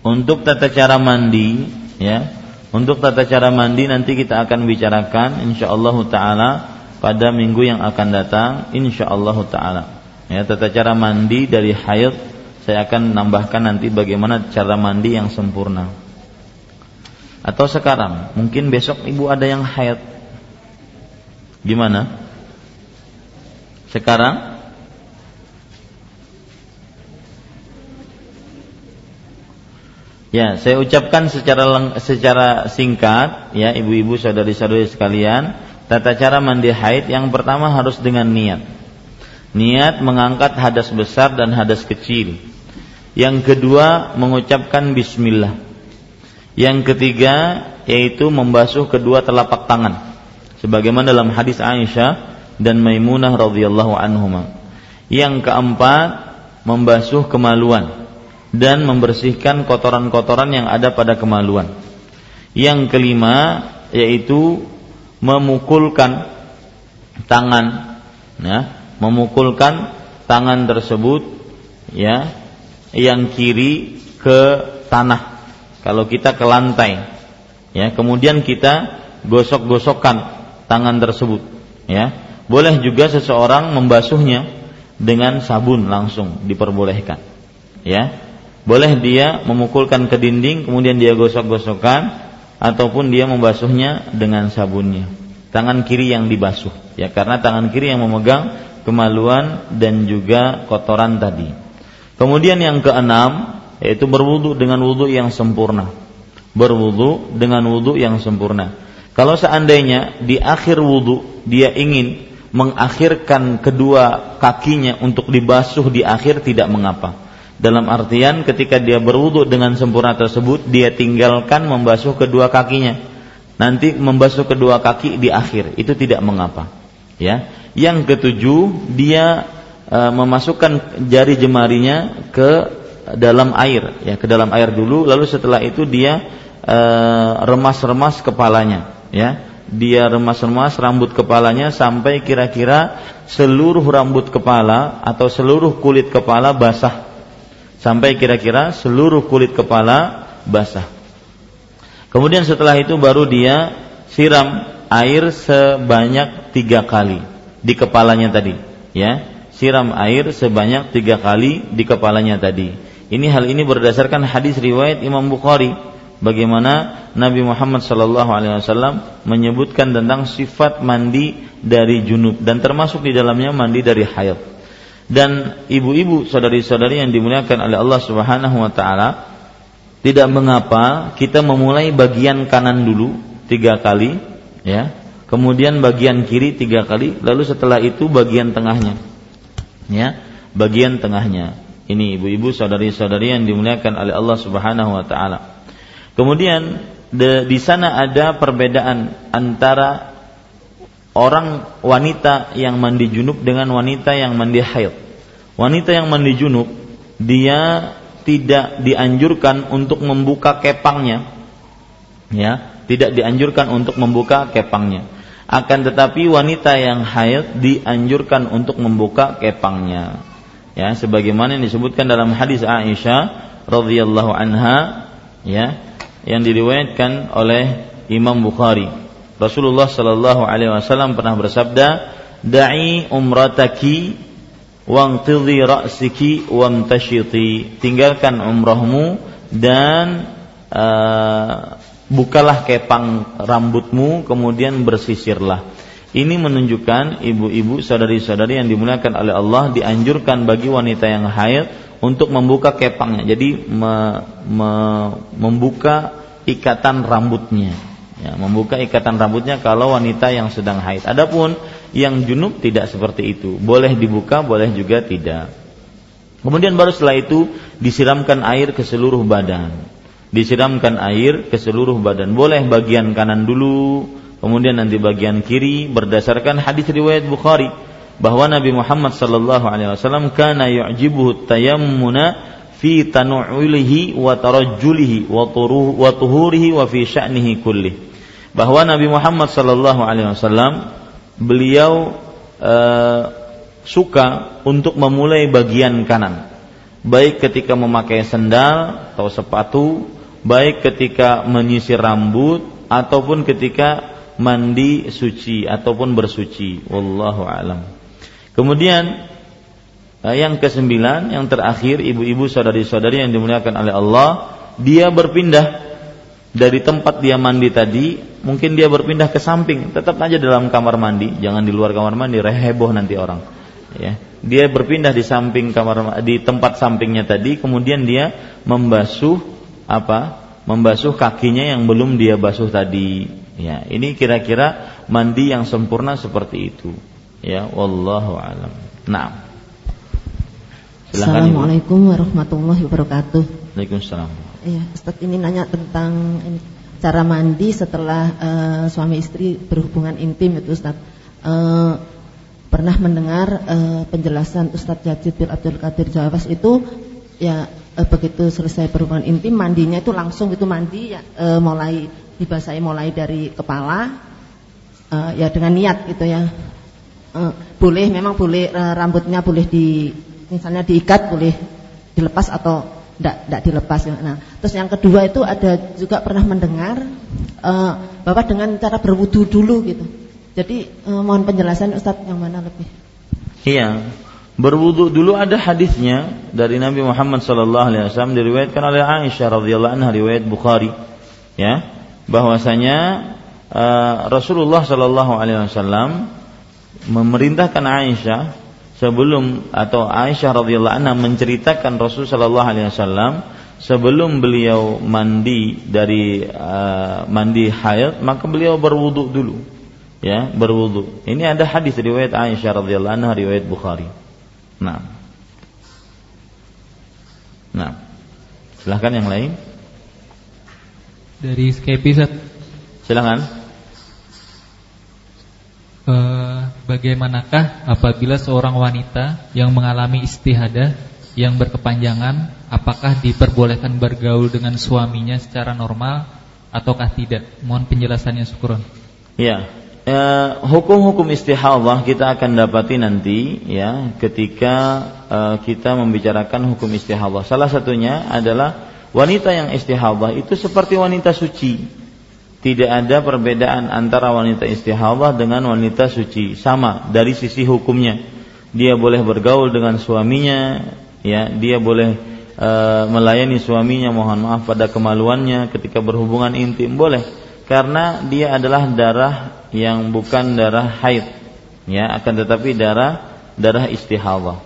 Untuk tata cara mandi nanti kita akan bicarakan insyaallah taala pada minggu yang akan datang, insyaallah taala. Ya, tata cara mandi dari haid saya akan nambahkan nanti bagaimana cara mandi yang sempurna. Atau sekarang, mungkin besok ibu ada yang haid. Gimana? Sekarang? Ya, saya ucapkan secara singkat ya, ibu-ibu saudari-saudari sekalian, tata cara mandi haid yang pertama harus dengan niat. Niat mengangkat hadas besar dan hadas kecil. Yang kedua mengucapkan bismillah. Yang ketiga yaitu membasuh kedua telapak tangan. Sebagaimana dalam hadis Aisyah dan Maimunah radhiyallahu anhuma. Yang keempat membasuh kemaluan dan membersihkan kotoran-kotoran yang ada pada kemaluan. Yang kelima yaitu memukulkan tangan, ya, memukulkan tangan tersebut, ya, yang kiri ke tanah. Kalau kita ke lantai, ya, kemudian kita gosok-gosokkan tangan tersebut, ya. Boleh juga seseorang membasuhnya dengan sabun langsung, diperbolehkan, ya. Boleh dia memukulkan ke dinding, kemudian dia gosok-gosokkan, ataupun dia membasuhnya dengan sabunnya. Tangan kiri yang dibasuh, ya, karena tangan kiri yang memegang kemaluan dan juga kotoran tadi. Kemudian yang keenam, yaitu berwudu dengan wudu yang sempurna. Berwudu dengan wudu yang sempurna. Kalau seandainya di akhir wudu dia ingin mengakhirkan kedua kakinya untuk dibasuh di akhir, tidak mengapa. Dalam artian ketika dia berwudu dengan sempurna tersebut, dia tinggalkan membasuh kedua kakinya. Nanti membasuh kedua kaki di akhir, itu tidak mengapa, ya. Yang ketujuh, dia memasukkan jari jemarinya ke dalam air, ya, ke dalam air dulu, lalu setelah itu dia remas-remas kepalanya, ya. Dia remas-remas rambut kepalanya sampai kira-kira seluruh rambut kepala atau seluruh kulit kepala basah. Sampai kira-kira seluruh kulit kepala basah. Kemudian setelah itu baru dia siram air sebanyak 3 kali di kepalanya tadi, ya. Siram air sebanyak 3 kali di kepalanya tadi. Ini hal ini berdasarkan hadis riwayat Imam Bukhari. Bagaimana Nabi Muhammad SAW menyebutkan tentang sifat mandi dari junub, dan termasuk di dalamnya mandi dari haid. Dan ibu-ibu saudari-saudari yang dimuliakan oleh Allah Subhanahu wa taala, tidak mengapa kita memulai bagian kanan dulu 3 kali, ya. Kemudian bagian kiri 3 kali, lalu setelah itu bagian tengahnya. Ya, bagian tengahnya. Ini ibu-ibu saudari-saudari yang dimuliakan oleh Allah Subhanahu wa taala. Kemudian di sana ada perbedaan antara orang wanita yang mandi junub dengan wanita yang mandi haid. Wanita yang mandi junub, dia tidak dianjurkan untuk membuka kepangnya, ya, tidak dianjurkan untuk membuka kepangnya. Akan tetapi wanita yang haid dianjurkan untuk membuka kepangnya, ya, sebagaimana yang disebutkan dalam hadis Aisyah radhiyallahu anha, ya, yang diriwayatkan oleh Imam Bukhari. Rasulullah sallallahu alaihi wasallam pernah bersabda, "Da'i umrataki wangtidhi ra'siki wamtashiti." Tinggalkan umrahmu dan bukalah kepang rambutmu, kemudian bersisirlah. Ini menunjukkan, ibu-ibu saudari-saudari yang dimuliakan oleh Allah, dianjurkan bagi wanita yang haid untuk membuka kepangnya. Jadi membuka ikatan rambutnya. Ya, membuka ikatan rambutnya kalau wanita yang sedang haid. Adapun yang junub tidak seperti itu. Boleh dibuka, boleh juga tidak. Kemudian baru setelah itu disiramkan air ke seluruh badan. Disiramkan air ke seluruh badan. Boleh bagian kanan dulu, kemudian nanti bagian kiri, berdasarkan hadis riwayat Bukhari bahwa Nabi Muhammad SAW kana yu'jibuhu tayammuna fi tanu'ulihi wa tarajjulihi wa tuhurihi wa fi sya'nihi kullih. Bahwa Nabi Muhammad sallallahu alaihi wasallam beliau suka untuk memulai bagian kanan, baik ketika memakai sendal atau sepatu, baik ketika menyisir rambut, ataupun ketika mandi suci ataupun bersuci. Wallahu a'lam. Kemudian yang ke-9, yang terakhir, ibu-ibu saudari-saudari yang dimuliakan oleh Allah, dia berpindah dari tempat dia mandi tadi, mungkin dia berpindah ke samping, tetap aja dalam kamar mandi, jangan di luar kamar mandi, heboh nanti orang, ya. Dia berpindah di samping kamar, di tempat sampingnya tadi, kemudian dia membasuh apa? Membasuh kakinya yang belum dia basuh tadi. Ya, ini kira-kira mandi yang sempurna seperti itu. Ya, wallahu a'lam. Nah. Silakan. Assalamualaikum warahmatullahi wabarakatuh. Waalaikumsalam. Iya, Ustaz ini nanya tentang ini, cara mandi setelah suami istri berhubungan intim itu Ustaz. Pernah mendengar penjelasan Ustaz Yazid bin Abdul Qadir Jawas itu ya begitu selesai berhubungan intim mandinya itu langsung gitu mandi ya, mulai dibasahi mulai dari kepala ya dengan niat gitu ya. Boleh memang boleh rambutnya boleh di misalnya diikat boleh dilepas atau tidak dilepas. Nah, terus yang kedua itu ada juga pernah mendengar bahwa dengan cara berwudu dulu gitu. Jadi mohon penjelasan Ustaz yang mana lebih? Iya, berwudu dulu ada hadisnya dari Nabi Muhammad SAW diriwayatkan oleh Aisyah radhiyallahu anha riwayat Bukhari. Ya, bahwasanya Rasulullah SAW memerintahkan Aisyah sebelum atau Aisyah radhiyallahu anha menceritakan Rasulullah sallallahu alaihi wasallam sebelum beliau mandi dari mandi haid maka beliau berwudu dulu ya berwudu. Ini ada hadis riwayat Aisyah radhiyallahu anha riwayat Bukhari. Nah. Silakan yang lain. Dari Skype silakan. Bagaimanakah apabila seorang wanita yang mengalami istihadah yang berkepanjangan, apakah diperbolehkan bergaul dengan suaminya secara normal ataukah tidak? Mohon penjelasannya syukuran. Ya, hukum-hukum istihadah kita akan dapati nanti ya ketika kita membicarakan hukum istihadah. Salah satunya adalah wanita yang istihadah itu seperti wanita suci. Tidak ada perbedaan antara wanita istihadhah dengan wanita suci. Sama dari sisi hukumnya. Dia boleh bergaul dengan suaminya, ya, dia boleh melayani suaminya, mohon maaf pada kemaluannya ketika berhubungan intim boleh. Karena dia adalah darah yang bukan darah haid, ya, akan tetapi darah istihadhah.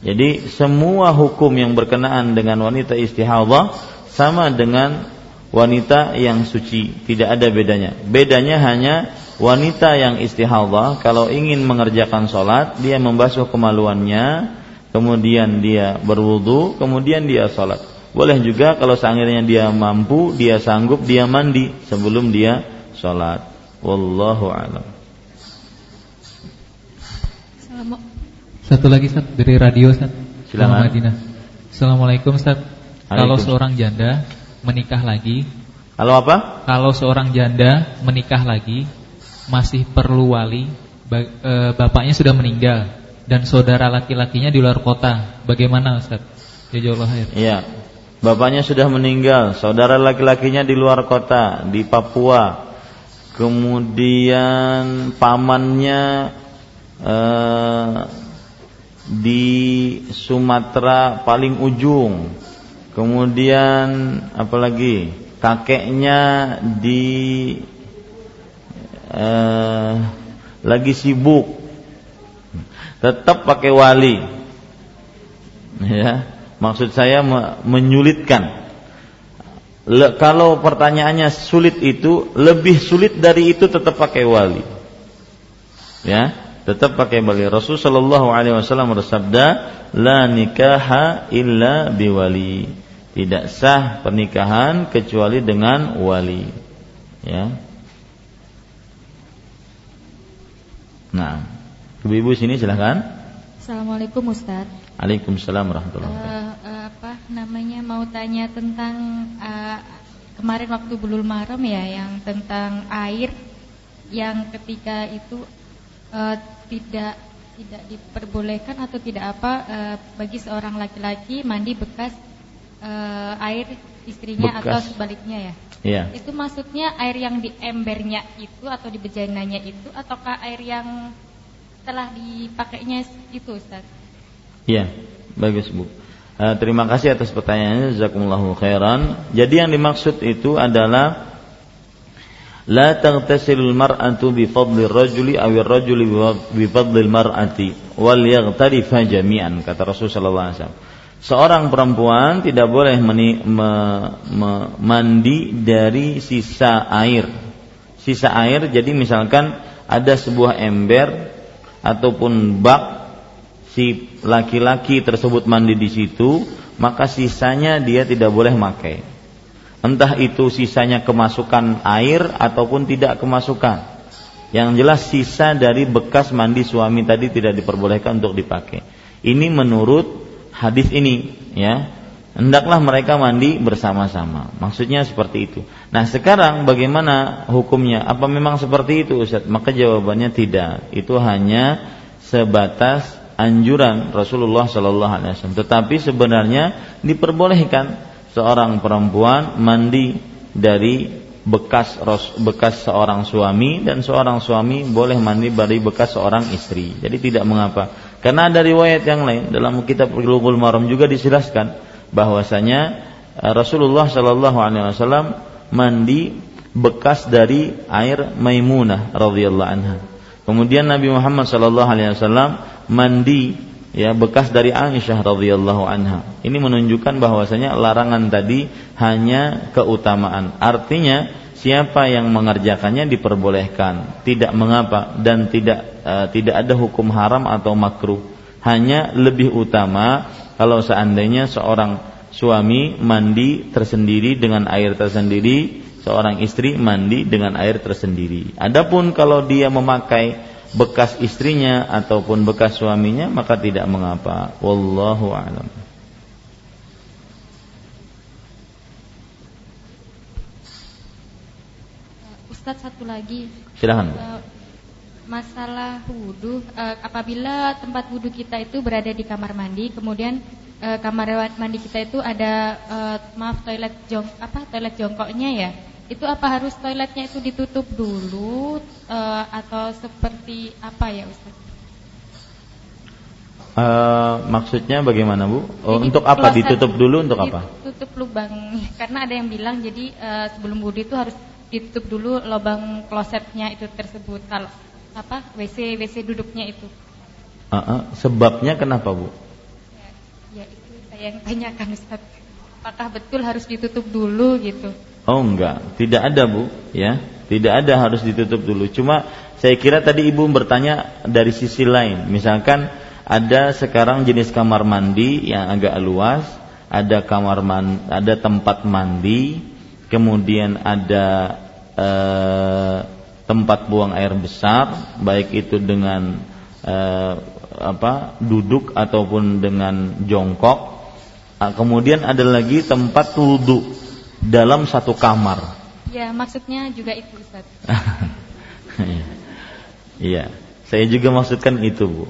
Jadi semua hukum yang berkenaan dengan wanita istihadhah sama dengan wanita yang suci, tidak ada bedanya. Bedanya hanya wanita yang istihadhah kalau ingin mengerjakan sholat, dia membasuh kemaluannya, kemudian dia berwudu, kemudian dia sholat. Boleh juga kalau seandainya dia mampu, dia sanggup, dia mandi sebelum dia sholat. Wallahu a'lam. Satu lagi Ustaz dari radio Ustaz. Silakan. Assalamualaikum Ustaz. Kalau seorang janda menikah lagi. Kalau apa? Kalau seorang janda menikah lagi masih perlu wali. Bapaknya sudah meninggal dan saudara laki-lakinya di luar kota. Bagaimana Ustaz? Jazakallahu khair. Iya. Bapaknya sudah meninggal, saudara laki-lakinya di luar kota, di Papua. Kemudian pamannya di Sumatera paling ujung. Kemudian apalagi kakeknya di lagi sibuk, tetap pakai wali. Ya, maksud saya menyulitkan. Kalau pertanyaannya sulit itu, lebih sulit dari itu tetap pakai wali. Ya, tetap pakai wali. Rasulullah Shallallahu Alaihi Wasallam bersabda, la nikaha illa biwali. Tidak sah pernikahan kecuali dengan wali. Ya. Nah, ibu-ibu sini silakan. Assalamualaikum Ustaz. Waalaikumsalam warahmatullahi wabarakatuh. Mau tanya tentang kemarin waktu Bulul Maram ya, yang tentang air yang ketika itu tidak diperbolehkan atau tidak apa bagi seorang laki-laki mandi bekas air istrinya bekas. Atau sebaliknya ya. Iya. Itu maksudnya air yang di embernya itu atau di bejananya itu ataukah air yang telah dipakainya itu Ustaz? Iya, bagus Bu. Terima kasih atas pertanyaannya, jazakumullahu khairan. Jadi yang dimaksud itu adalah la taghtasilul mar'atu bi fadlir rajuli aw ar-rajulu bi fadlil mar'ati wal yaghtarifa jami'an, kata Rasulullah sallallahu alaihi wasallam. seorang perempuan tidak boleh mandi dari sisa air. Sisa air, jadi misalkan ada sebuah ember ataupun bak, si laki-laki tersebut mandi di situ, maka sisanya dia tidak boleh pakai. Entah itu sisanya kemasukan air ataupun tidak kemasukan. Yang jelas sisa dari bekas mandi suami tadi tidak diperbolehkan untuk dipakai. Ini menurut hadis ini, ya, hendaklah mereka mandi bersama-sama. Maksudnya seperti itu. Nah, sekarang bagaimana hukumnya? Apa memang seperti itu, Ustaz? Maka jawabannya tidak. Itu hanya sebatas anjuran Rasulullah Sallallahu Alaihi Wasallam. Tetapi sebenarnya diperbolehkan seorang perempuan mandi dari bekas seorang suami, dan seorang suami boleh mandi dari bekas seorang istri. Jadi tidak mengapa. Karena ada riwayat yang lain dalam kitab Bulughul Maram juga dijelaskan bahwasanya Rasulullah Shallallahu Alaihi Wasallam mandi bekas dari air Maimunah radhiyallahu anha. Kemudian Nabi Muhammad Shallallahu Alaihi Wasallam mandi, ya, bekas dari Aisyah radhiyallahu anha. Ini menunjukkan bahwasanya larangan tadi hanya keutamaan. Artinya siapa yang mengerjakannya diperbolehkan, tidak mengapa, dan tidak ada hukum haram atau makruh. Hanya lebih utama kalau seandainya seorang suami mandi tersendiri dengan air tersendiri, seorang istri mandi dengan air tersendiri. Adapun kalau dia memakai bekas istrinya ataupun bekas suaminya, maka tidak mengapa. Wallahu a'lam. Ustaz, satu lagi. Silakan. Masalah wudu, apabila tempat wudu kita itu berada di kamar mandi, kemudian kamar mandi kita itu ada toilet jongkoknya, ya. Itu apa harus toiletnya itu ditutup dulu atau seperti apa, ya, Ustaz? Maksudnya bagaimana, Bu? Oh, jadi, untuk apa ditutup dulu, untuk apa? Tutup lubang. Karena ada yang bilang jadi sebelum wudu itu harus ditutup dulu lubang klosetnya itu tersebut, WC duduknya itu. Sebabnya kenapa, Bu? Ya itu saya yang tanyakan, Ustaz. Apakah betul harus ditutup dulu gitu? Oh, enggak, tidak ada, Bu, ya. Tidak ada harus ditutup dulu. Cuma saya kira tadi Ibu bertanya dari sisi lain. Misalkan ada sekarang jenis kamar mandi yang agak luas, ada ada tempat mandi, kemudian ada tempat buang air besar, baik itu dengan duduk ataupun dengan jongkok. Kemudian ada lagi tempat wudu dalam satu kamar. Ya, maksudnya juga itu, Ustaz. Iya, saya juga maksudkan itu, Bu.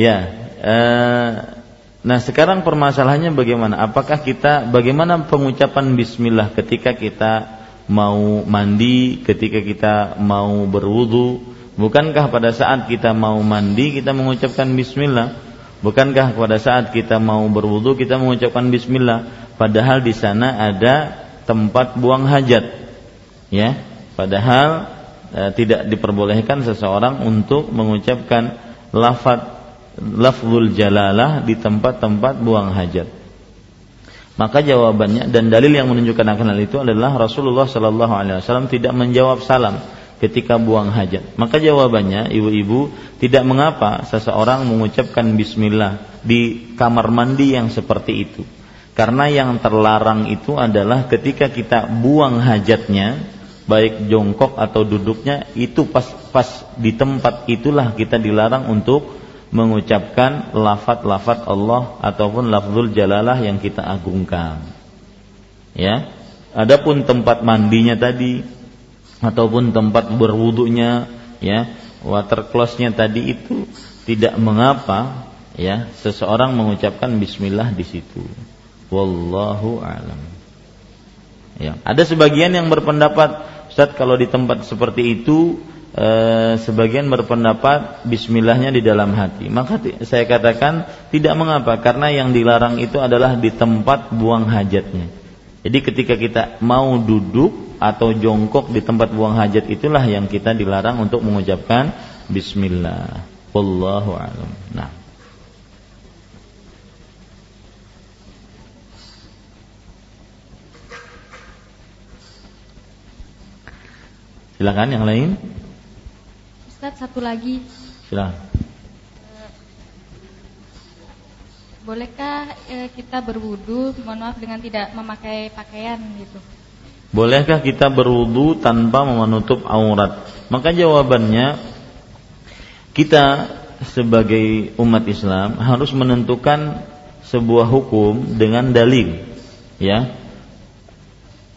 Ya. Nah, sekarang permasalahannya bagaimana? Bagaimana pengucapan bismillah ketika kita mau mandi, ketika kita mau berwudu? Bukankah pada saat kita mau mandi kita mengucapkan bismillah? Bukankah pada saat kita mau berwudu kita mengucapkan bismillah? Padahal di sana ada tempat buang hajat. Ya, padahal tidak diperbolehkan seseorang untuk mengucapkan lafzul jalalah di tempat-tempat buang hajat. Maka jawabannya, dan dalil yang menunjukkan akan hal itu adalah Rasulullah Sallallahu Alaihi Wasallam tidak menjawab salam ketika buang hajat. Maka jawabannya, ibu-ibu, tidak mengapa seseorang mengucapkan bismillah di kamar mandi yang seperti itu. Karena yang terlarang itu adalah ketika kita buang hajatnya, baik jongkok atau duduknya, itu pas di tempat itulah kita dilarang untuk mengucapkan lafaz-lafaz Allah ataupun lafzul jalalah yang kita agungkan. Ya, adapun tempat mandinya tadi ataupun tempat berwudunya, ya, water close-nya tadi, itu tidak mengapa, ya, seseorang mengucapkan bismillah di situ. Wallahu a'lam. Ya, ada sebagian yang berpendapat, Ustaz, kalau di tempat seperti itu sebagian berpendapat bismillahnya di dalam hati. Maka saya katakan tidak mengapa, karena yang dilarang itu adalah di tempat buang hajatnya. Jadi ketika kita mau duduk atau jongkok di tempat buang hajat, itulah yang kita dilarang untuk mengucapkan bismillah. Wallahu a'lam. Nah, Silakan yang lain. Ustaz, satu lagi. Silakan. Bolehkah kita berwudu, mohon maaf, dengan tidak memakai pakaian gitu? Bolehkah kita berwudu tanpa menutup aurat? Maka jawabannya, kita sebagai umat Islam harus menentukan sebuah hukum dengan dalil, ya.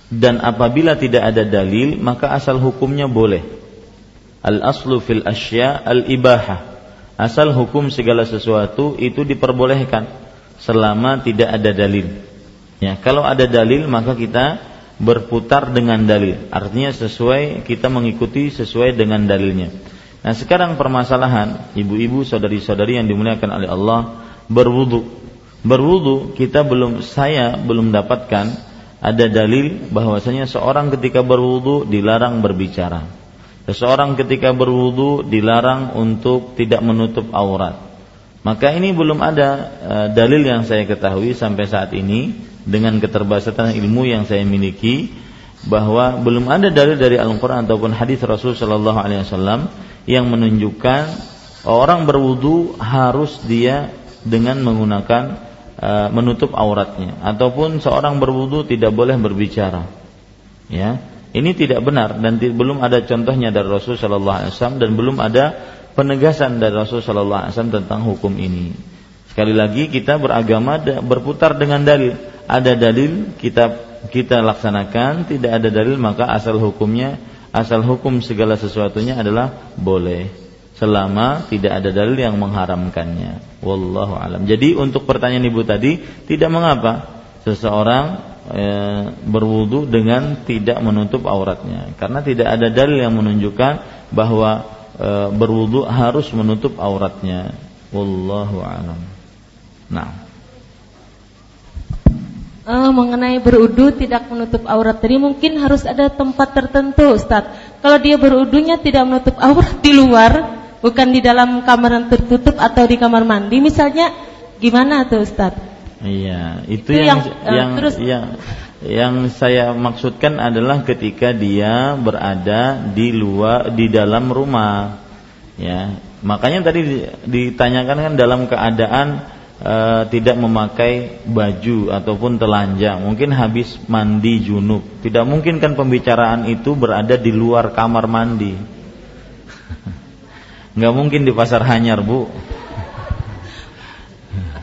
Dan apabila tidak ada dalil, maka asal hukumnya boleh. Al-aslu fil asya al-ibahah. Asal hukum segala sesuatu itu diperbolehkan selama tidak ada dalil. Ya, kalau ada dalil maka kita berputar dengan dalil. Artinya sesuai, kita mengikuti sesuai dengan dalilnya. Nah, sekarang permasalahan ibu-ibu, saudari-saudari yang dimuliakan oleh Allah, berwudu. Berwudu saya belum dapatkan ada dalil bahwasanya seorang ketika berwudu dilarang berbicara. Seseorang ketika berwudu dilarang untuk tidak menutup aurat. Maka ini belum ada dalil yang saya ketahui sampai saat ini, dengan keterbatasan ilmu yang saya miliki, bahwa belum ada dalil dari Al-Quran ataupun hadis Rasul Sallallahu Alaihi Wasallam yang menunjukkan orang berwudu harus dia dengan menggunakan menutup auratnya, ataupun seorang berwudu tidak boleh berbicara. Ya. Ini tidak benar dan belum ada contohnya dari Rasul Sallallahu Alaihi Wasallam, dan belum ada penegasan dari Rasul Sallallahu Alaihi Wasallam tentang hukum ini. Sekali lagi, kita beragama berputar dengan dalil. Ada dalil kita laksanakan, tidak ada dalil maka asal hukum segala sesuatunya adalah boleh, selama tidak ada dalil yang mengharamkannya. Wallahu alam. Jadi untuk pertanyaan ibu tadi, tidak mengapa seseorang berwudu dengan tidak menutup auratnya, karena tidak ada dalil yang menunjukkan bahwa berwudu harus menutup auratnya. Wallahu a'lam. Nah, mengenai berwudu tidak menutup aurat tadi, mungkin harus ada tempat tertentu, Ustaz. Kalau dia berwudunya tidak menutup aurat di luar, bukan di dalam kamar yang tertutup atau di kamar mandi misalnya, gimana tuh, Ustaz? Iya, itu yang saya maksudkan adalah ketika dia berada di luar, di dalam rumah, ya. Makanya tadi ditanyakan kan dalam keadaan tidak memakai baju ataupun telanjang, mungkin habis mandi junub. Tidak mungkin kan pembicaraan itu berada di luar kamar mandi. Nggak mungkin di pasar hanyar, Bu.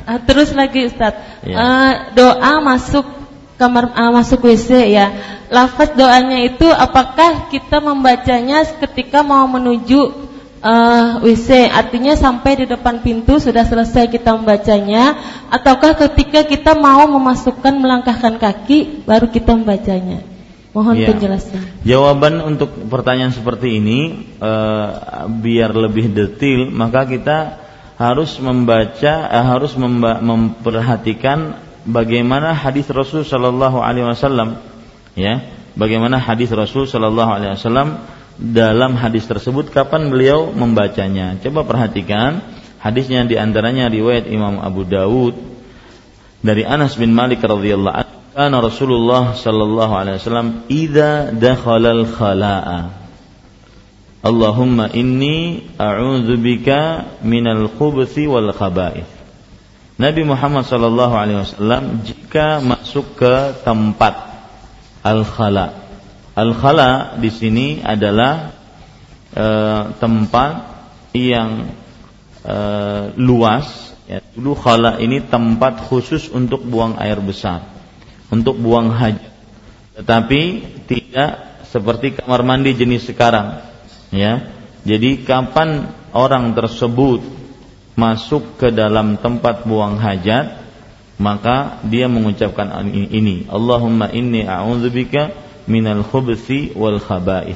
Terus lagi, Ustadz, ya. Doa masuk kamar, masuk WC, ya. Lafaz doanya itu apakah kita membacanya ketika mau menuju WC? Artinya sampai di depan pintu sudah selesai kita membacanya, ataukah ketika kita mau memasukkan, melangkahkan kaki baru kita membacanya? Mohon penjelasan. Jawaban untuk pertanyaan seperti ini, biar lebih detail maka kita harus membaca, memperhatikan bagaimana hadis Rasul Sallallahu Alaihi Wasallam, ya, bagaimana hadis Rasul Sallallahu Alaihi Wasallam dalam hadis tersebut, kapan beliau membacanya. Coba perhatikan hadisnya, diantaranya riwayat Imam Abu Dawud dari Anas bin Malik radhiyallahu anhu, "Kana Rasulullah Sallallahu Alaihi Wasallam idza dakhala al-khala'a, Allahumma inni a'udzubika minal khubuthi wal khaba'ith." Nabi Muhammad sallallahu alaihi wasallam jika masuk ke tempat al-khala. Al-khala di sini adalah tempat yang luas, ya. Dulu khala ini tempat khusus untuk buang air besar, untuk buang hajat. Tetapi tidak seperti kamar mandi jenis sekarang. Ya, jadi kapan orang tersebut masuk ke dalam tempat buang hajat, maka dia mengucapkan ini, "Allahumma inni a'udzubika minal khubuthi wal khaba'ith."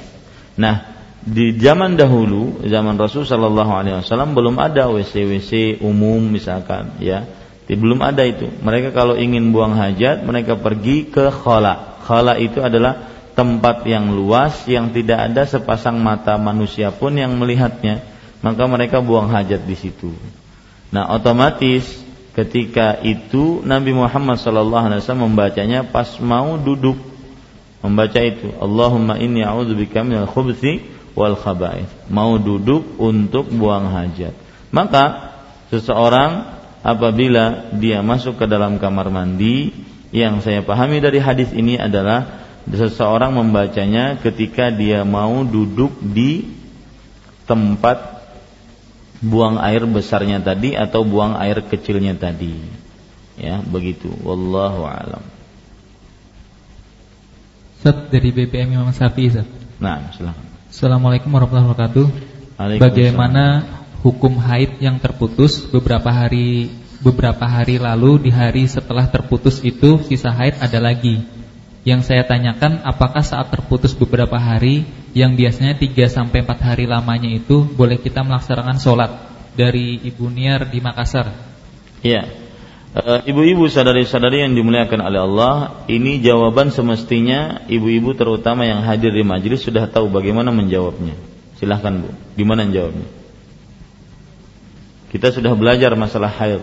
Nah, di zaman dahulu, zaman Rasul Sallallahu Alaihi Wasallam, belum ada WC-WC umum misalkan, ya, belum ada itu. Mereka kalau ingin buang hajat, mereka pergi ke khala. Khala itu adalah tempat yang luas yang tidak ada sepasang mata manusia pun yang melihatnya, maka mereka buang hajat di situ. Nah, otomatis ketika itu Nabi Muhammad SAW membacanya pas mau duduk, membaca itu, Allahumma inni a'udzubika minal khubthi wal khaba'ith, mau duduk untuk buang hajat. Maka seseorang apabila dia masuk ke dalam kamar mandi, yang saya pahami dari hadis ini adalah seseorang membacanya ketika dia mau duduk di tempat buang air besarnya tadi atau buang air kecilnya tadi. Ya, begitu. Wallahu a'lam. Ustaz, dari BPM Imam Syafi'i, Ustaz. Nah, silakan. Assalamualaikum warahmatullahi wabarakatuh. Bagaimana hukum haid yang terputus beberapa hari lalu, di hari setelah terputus itu sisa haid ada lagi? Yang saya tanyakan, apakah saat terputus beberapa hari yang biasanya 3-4 hari lamanya itu boleh kita melaksanakan sholat? Dari Ibu Niar di Makassar. Iya, ibu-ibu saudari-saudari yang dimuliakan oleh Allah, ini jawaban semestinya ibu-ibu terutama yang hadir di majelis sudah tahu bagaimana menjawabnya. Silahkan Bu, gimana jawabnya? Kita sudah belajar masalah haid.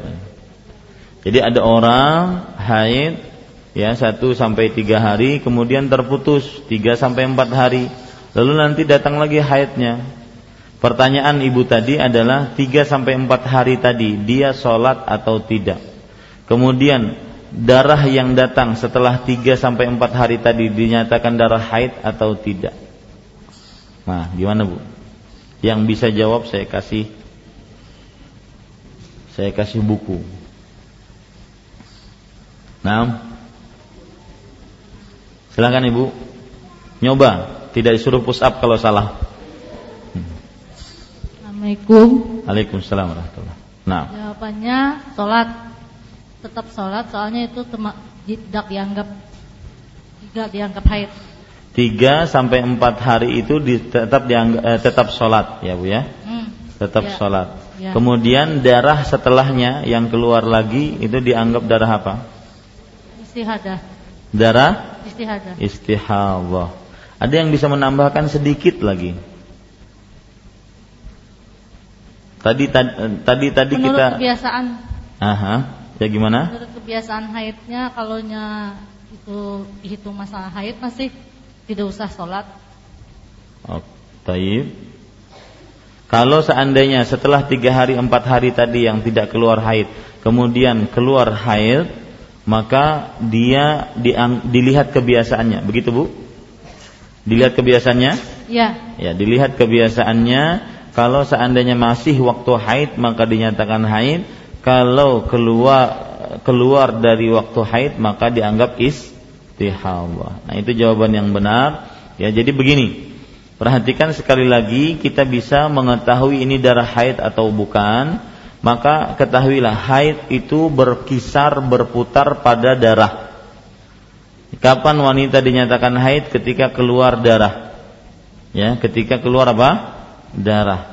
Jadi ada orang haid ya 1-3 hari, kemudian terputus 3-4 hari, lalu nanti datang lagi haidnya. Pertanyaan ibu tadi adalah 3-4 hari tadi dia sholat atau tidak? Kemudian darah yang datang setelah 3-4 hari tadi dinyatakan darah haid atau tidak? Nah, gimana Bu? Yang bisa jawab saya kasih buku. Nah, silahkan Ibu, nyoba, tidak disuruh push up kalau salah. Assalamualaikum. Waalaikumsalam warahmatullahi wabarakatuh. Nah, jawabannya sholat, tetap sholat, soalnya itu tidak dianggap haid. 3-4 hari itu tetap sholat ya Bu ya, tetap ya, sholat. Ya. Kemudian darah setelahnya yang keluar lagi itu dianggap darah apa? Istihadah. Darah? Istihadah. Ada yang bisa menambahkan sedikit lagi? Tadi menurut kita kebiasaan. Aha, ya gimana? Menurut kebiasaan haidnya, kalaunya itu dihitung masalah haid masih tidak usah sholat. Oh, taib. Kalau seandainya setelah 3-4 hari tadi yang tidak keluar haid, kemudian keluar haid, maka dia dilihat kebiasaannya, begitu Bu? Dilihat kebiasaannya? Ya. Ya, dilihat kebiasaannya. Kalau seandainya masih waktu haid maka dinyatakan haid. Kalau keluar dari waktu haid maka dianggap istihadah. Nah, itu jawaban yang benar. Ya, jadi begini. Perhatikan sekali lagi, kita bisa mengetahui ini darah haid atau bukan. Maka ketahuilah haid itu berkisar, berputar pada darah. Kapan wanita dinyatakan haid? Ketika keluar darah. Ya, ketika keluar apa? Darah.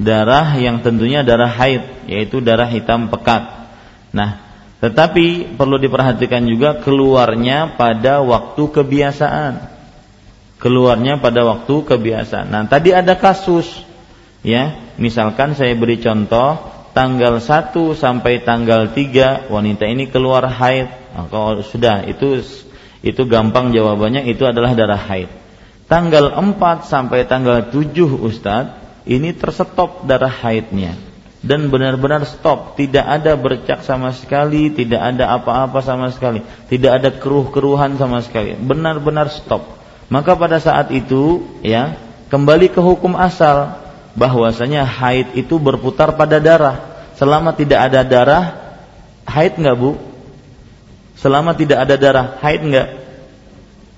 Darah yang tentunya darah haid, yaitu darah hitam pekat. Nah, tetapi perlu diperhatikan juga keluarnya pada waktu kebiasaan. Keluarnya pada waktu kebiasaan. Nah, tadi ada kasus. Ya, misalkan saya beri contoh, tanggal 1 sampai tanggal 3 wanita ini keluar haid. Nah, kalau sudah itu gampang jawabannya, itu adalah darah haid. Tanggal 4 sampai tanggal 7 Ustaz, ini terstop darah haidnya. Dan benar-benar stop, tidak ada bercak sama sekali, tidak ada apa-apa sama sekali, tidak ada keruh-keruhan sama sekali. Benar-benar stop. Maka pada saat itu ya, kembali ke hukum asal, bahwasanya haid itu berputar pada darah. Selama tidak ada darah, haid enggak Bu? Selama tidak ada darah, haid enggak?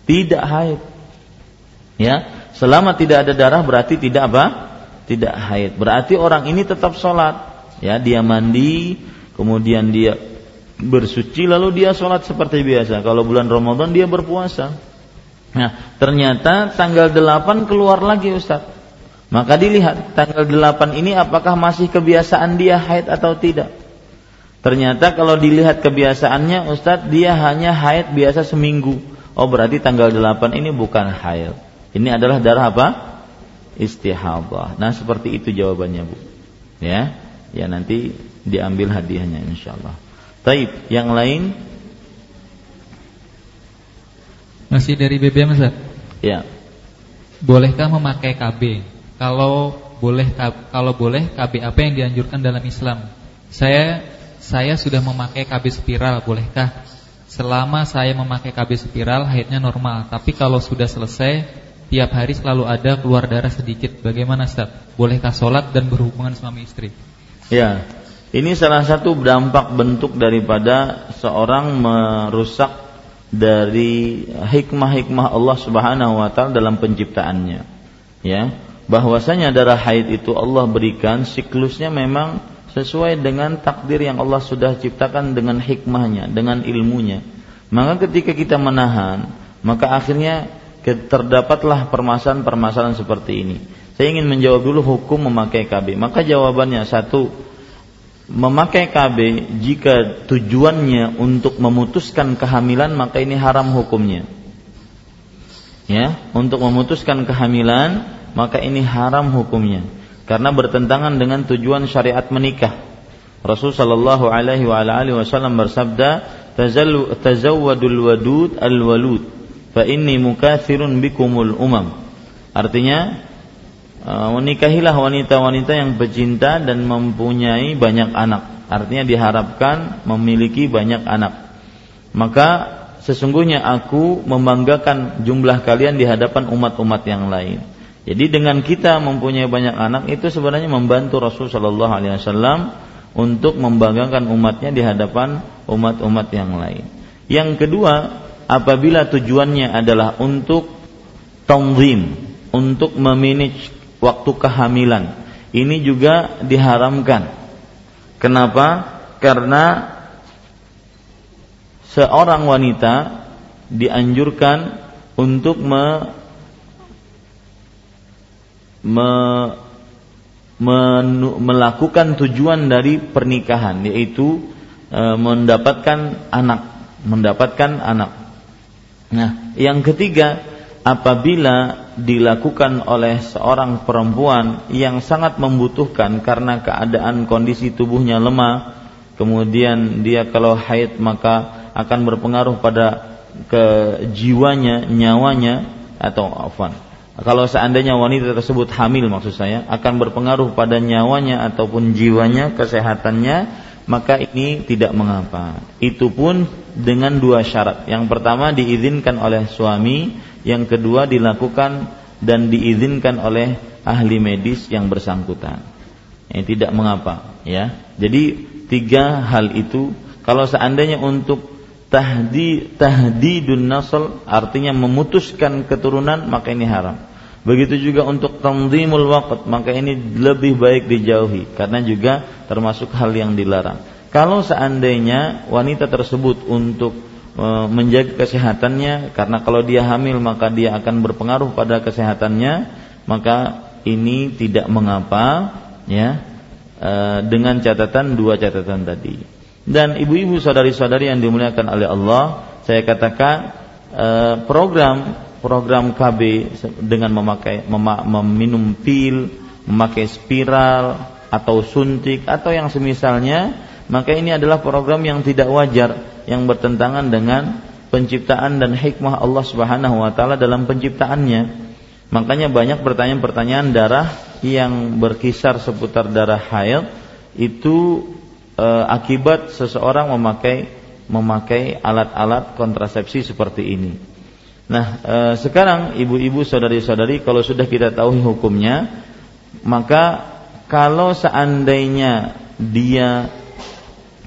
Tidak haid. Ya, selama tidak ada darah berarti tidak apa? Tidak haid. Berarti orang ini tetap sholat. Ya, dia mandi, kemudian dia bersuci, lalu dia sholat seperti biasa. Kalau bulan Ramadan dia berpuasa. Nah, ternyata tanggal 8 keluar lagi Ustaz. Maka dilihat tanggal 8 ini apakah masih kebiasaan dia haid atau tidak. Ternyata kalau dilihat kebiasaannya Ustaz, dia hanya haid biasa seminggu. Oh, berarti tanggal 8 ini bukan haid. Ini adalah darah apa? Istihadah. Nah, seperti itu jawabannya Bu. Ya. Ya, nanti diambil hadiahnya insyaallah. Baik, yang lain? Masih dari BBM Ustaz? Ya. Bolehkah memakai KB? Kalau boleh KB apa yang dianjurkan dalam Islam? Saya sudah memakai KB spiral, bolehkah? Selama saya memakai KB spiral haidnya normal, tapi kalau sudah selesai tiap hari selalu ada keluar darah sedikit. Bagaimana Ustaz? Bolehkah sholat dan berhubungan suami istri? Ya. Ini salah satu dampak bentuk daripada seorang merusak dari hikmah-hikmah Allah Subhanahu wa taala dalam penciptaannya. Ya. Bahwasanya darah haid itu Allah berikan siklusnya memang sesuai dengan takdir yang Allah sudah ciptakan dengan hikmahnya, dengan ilmunya. Maka ketika kita menahan, maka akhirnya terdapatlah permasalahan-permasalahan seperti ini. Saya ingin menjawab dulu hukum memakai KB. Maka jawabannya satu, memakai KB jika tujuannya untuk memutuskan kehamilan, maka ini haram hukumnya. Ya, untuk memutuskan kehamilan maka ini haram hukumnya karena bertentangan dengan tujuan syariat menikah. Rasulullah SAW bersabda, "Tazawwadul wadud al-walud, fa inni mukathirun bikumul umam." Artinya, nikahilah wanita-wanita yang pecinta dan mempunyai banyak anak. Artinya diharapkan memiliki banyak anak. Maka sesungguhnya aku membanggakan jumlah kalian di hadapan umat-umat yang lain. Jadi dengan kita mempunyai banyak anak itu sebenarnya membantu Rasulullah Shallallahu Alaihi Wasallam untuk membanggakan umatnya di hadapan umat-umat yang lain. Yang kedua, apabila tujuannya adalah untuk tanzim, untuk memanage waktu kehamilan, ini juga diharamkan. Kenapa? Karena seorang wanita dianjurkan untuk melakukan tujuan dari pernikahan, yaitu mendapatkan anak. Nah, yang ketiga, apabila dilakukan oleh seorang perempuan yang sangat membutuhkan karena keadaan kondisi tubuhnya lemah, kemudian dia kalau haid maka akan berpengaruh pada kejiwanya, nyawanya, kalau seandainya wanita tersebut hamil maksud saya, akan berpengaruh pada nyawanya ataupun jiwanya, kesehatannya, maka ini tidak mengapa. Itu pun dengan dua syarat. Yang pertama diizinkan oleh suami, yang kedua dilakukan dan diizinkan oleh ahli medis yang bersangkutan. Ini tidak mengapa, ya. Jadi tiga hal itu, kalau seandainya untuk tahdidun nasl artinya memutuskan keturunan, maka ini haram. Begitu juga untuk tanzimul waqt, maka ini lebih baik dijauhi karena juga termasuk hal yang dilarang. Kalau seandainya wanita tersebut untuk menjaga kesehatannya, karena kalau dia hamil maka dia akan berpengaruh pada kesehatannya, maka ini tidak mengapa, ya, dengan dua catatan tadi. Dan ibu-ibu saudari-saudari yang dimuliakan oleh Allah, saya katakan program KB dengan meminum pil, memakai spiral atau suntik atau yang semisalnya, maka ini adalah program yang tidak wajar, yang bertentangan dengan penciptaan dan hikmah Allah Subhanahu wa taala dalam penciptaannya. Makanya banyak pertanyaan-pertanyaan darah yang berkisar seputar darah haid itu akibat seseorang memakai alat-alat kontrasepsi seperti ini. Nah, sekarang ibu-ibu saudari-saudari, kalau sudah kita tahu hukumnya, maka kalau seandainya dia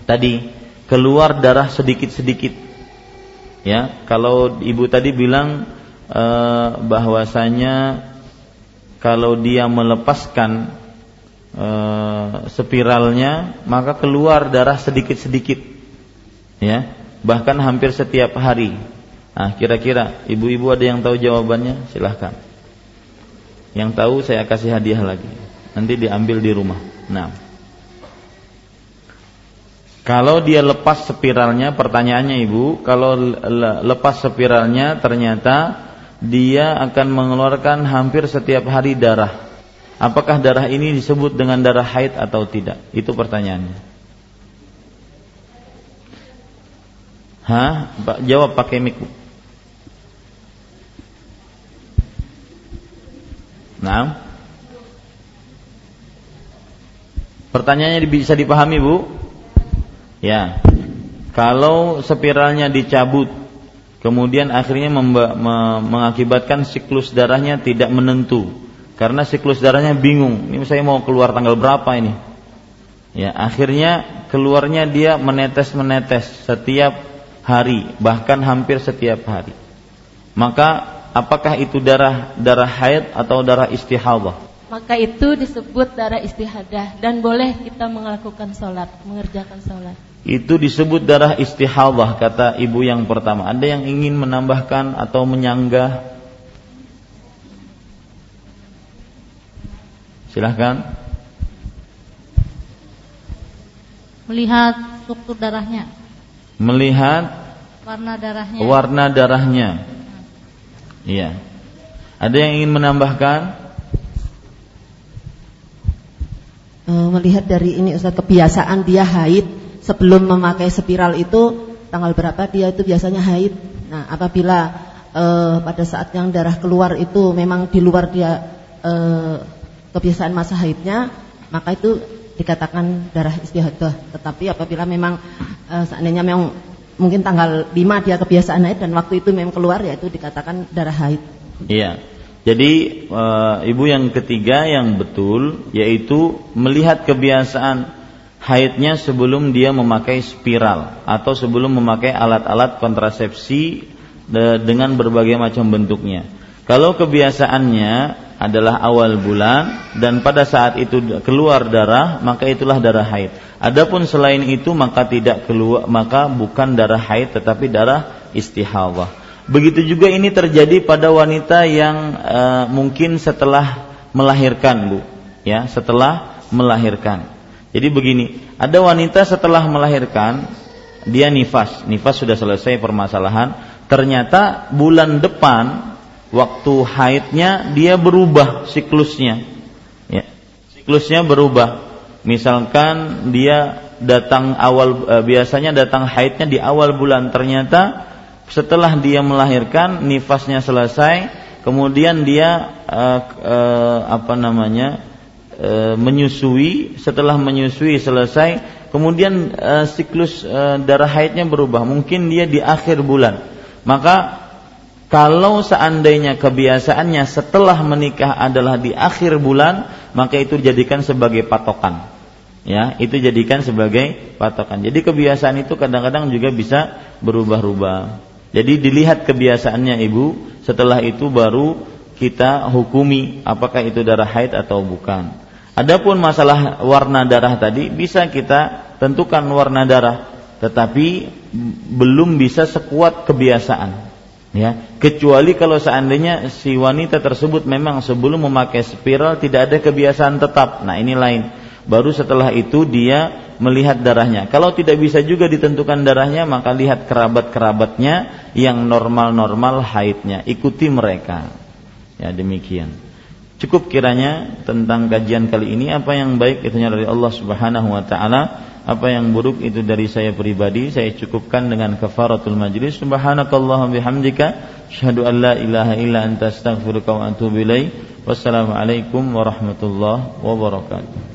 tadi keluar darah sedikit-sedikit, ya, kalau ibu tadi bilang bahwasanya kalau dia melepaskan spiralnya maka keluar darah sedikit-sedikit, ya, bahkan hampir setiap hari. Nah, kira-kira ibu-ibu ada yang tahu jawabannya? Silahkan. Yang tahu saya kasih hadiah lagi, nanti diambil di rumah. Nah, kalau dia lepas spiralnya, pertanyaannya ibu, kalau lepas spiralnya ternyata dia akan mengeluarkan hampir setiap hari darah, apakah darah ini disebut dengan darah haid atau tidak? Itu pertanyaannya. Jawab pakai mic. Nah, pertanyaannya bisa dipahami, Bu? Ya. Kalau spiralnya dicabut, kemudian akhirnya mengakibatkan siklus darahnya tidak menentu, karena siklus darahnya bingung. Ini saya mau keluar tanggal berapa ini? Ya, akhirnya keluarnya dia menetes-menetes setiap hari, bahkan hampir setiap hari. Maka apakah itu darah haid atau darah istihadah? Maka itu disebut darah istihadah dan boleh kita melakukan sholat, mengerjakan sholat. Itu disebut darah istihadah, kata ibu yang pertama. Ada yang ingin menambahkan atau menyanggah? Silahkan. Melihat struktur darahnya. Melihat warna darahnya. Warna darahnya. Iya. Ada yang ingin menambahkan? Melihat dari ini Ustaz, kebiasaan dia haid. Sebelum memakai spiral itu tanggal berapa dia itu biasanya haid. Nah, apabila pada saat yang darah keluar itu memang di luar dia kebiasaan masa haidnya, maka itu dikatakan darah istihadah. Tetapi apabila memang seandainya memang mungkin tanggal 5 dia kebiasaan haid dan waktu itu memang keluar, yaitu dikatakan darah haid. Iya. Jadi ibu yang ketiga yang betul yaitu melihat kebiasaan haidnya sebelum dia memakai spiral atau sebelum memakai alat-alat kontrasepsi dengan berbagai macam bentuknya. Kalau kebiasaannya adalah awal bulan dan pada saat itu keluar darah, maka itulah darah haid. Adapun selain itu maka tidak keluar, maka bukan darah haid tetapi darah istihadah. Begitu juga ini terjadi pada wanita yang mungkin setelah melahirkan, Bu. Ya, setelah melahirkan. Jadi begini, ada wanita setelah melahirkan, dia nifas sudah selesai permasalahan, ternyata bulan depan, waktu haidnya dia berubah siklusnya. Ya, siklusnya berubah. Misalkan dia datang biasanya datang haidnya di awal bulan, ternyata setelah dia melahirkan, nifasnya selesai, kemudian dia, menyusui, setelah menyusui selesai, kemudian siklus darah haidnya berubah, mungkin dia di akhir bulan. Maka kalau seandainya kebiasaannya setelah menikah adalah di akhir bulan, maka itu dijadikan sebagai patokan. Ya, itu jadikan sebagai patokan. Jadi kebiasaan itu kadang-kadang juga bisa berubah-ubah. Jadi dilihat kebiasaannya, Ibu, setelah itu baru kita hukumi apakah itu darah haid atau bukan. Adapun masalah warna darah tadi, bisa kita tentukan warna darah, tetapi belum bisa sekuat kebiasaan. Ya, kecuali kalau seandainya si wanita tersebut memang sebelum memakai spiral tidak ada kebiasaan tetap. Nah, ini lain. Baru setelah itu dia melihat darahnya. Kalau tidak bisa juga ditentukan darahnya, maka lihat kerabat-kerabatnya yang normal-normal haidnya. Ikuti mereka. Ya, demikian. Cukup kiranya tentang kajian kali ini. Apa yang baik itunya dari Allah Subhanahu wa taala, apa yang buruk itu dari saya pribadi. Saya cukupkan dengan kafaratul majlis. Subhanakallahumma bihamdika, asyhadu an la ilaha illa anta, astaghfiruka wa atubu ilaik. Wassalamualaikum warahmatullahi wabarakatuh.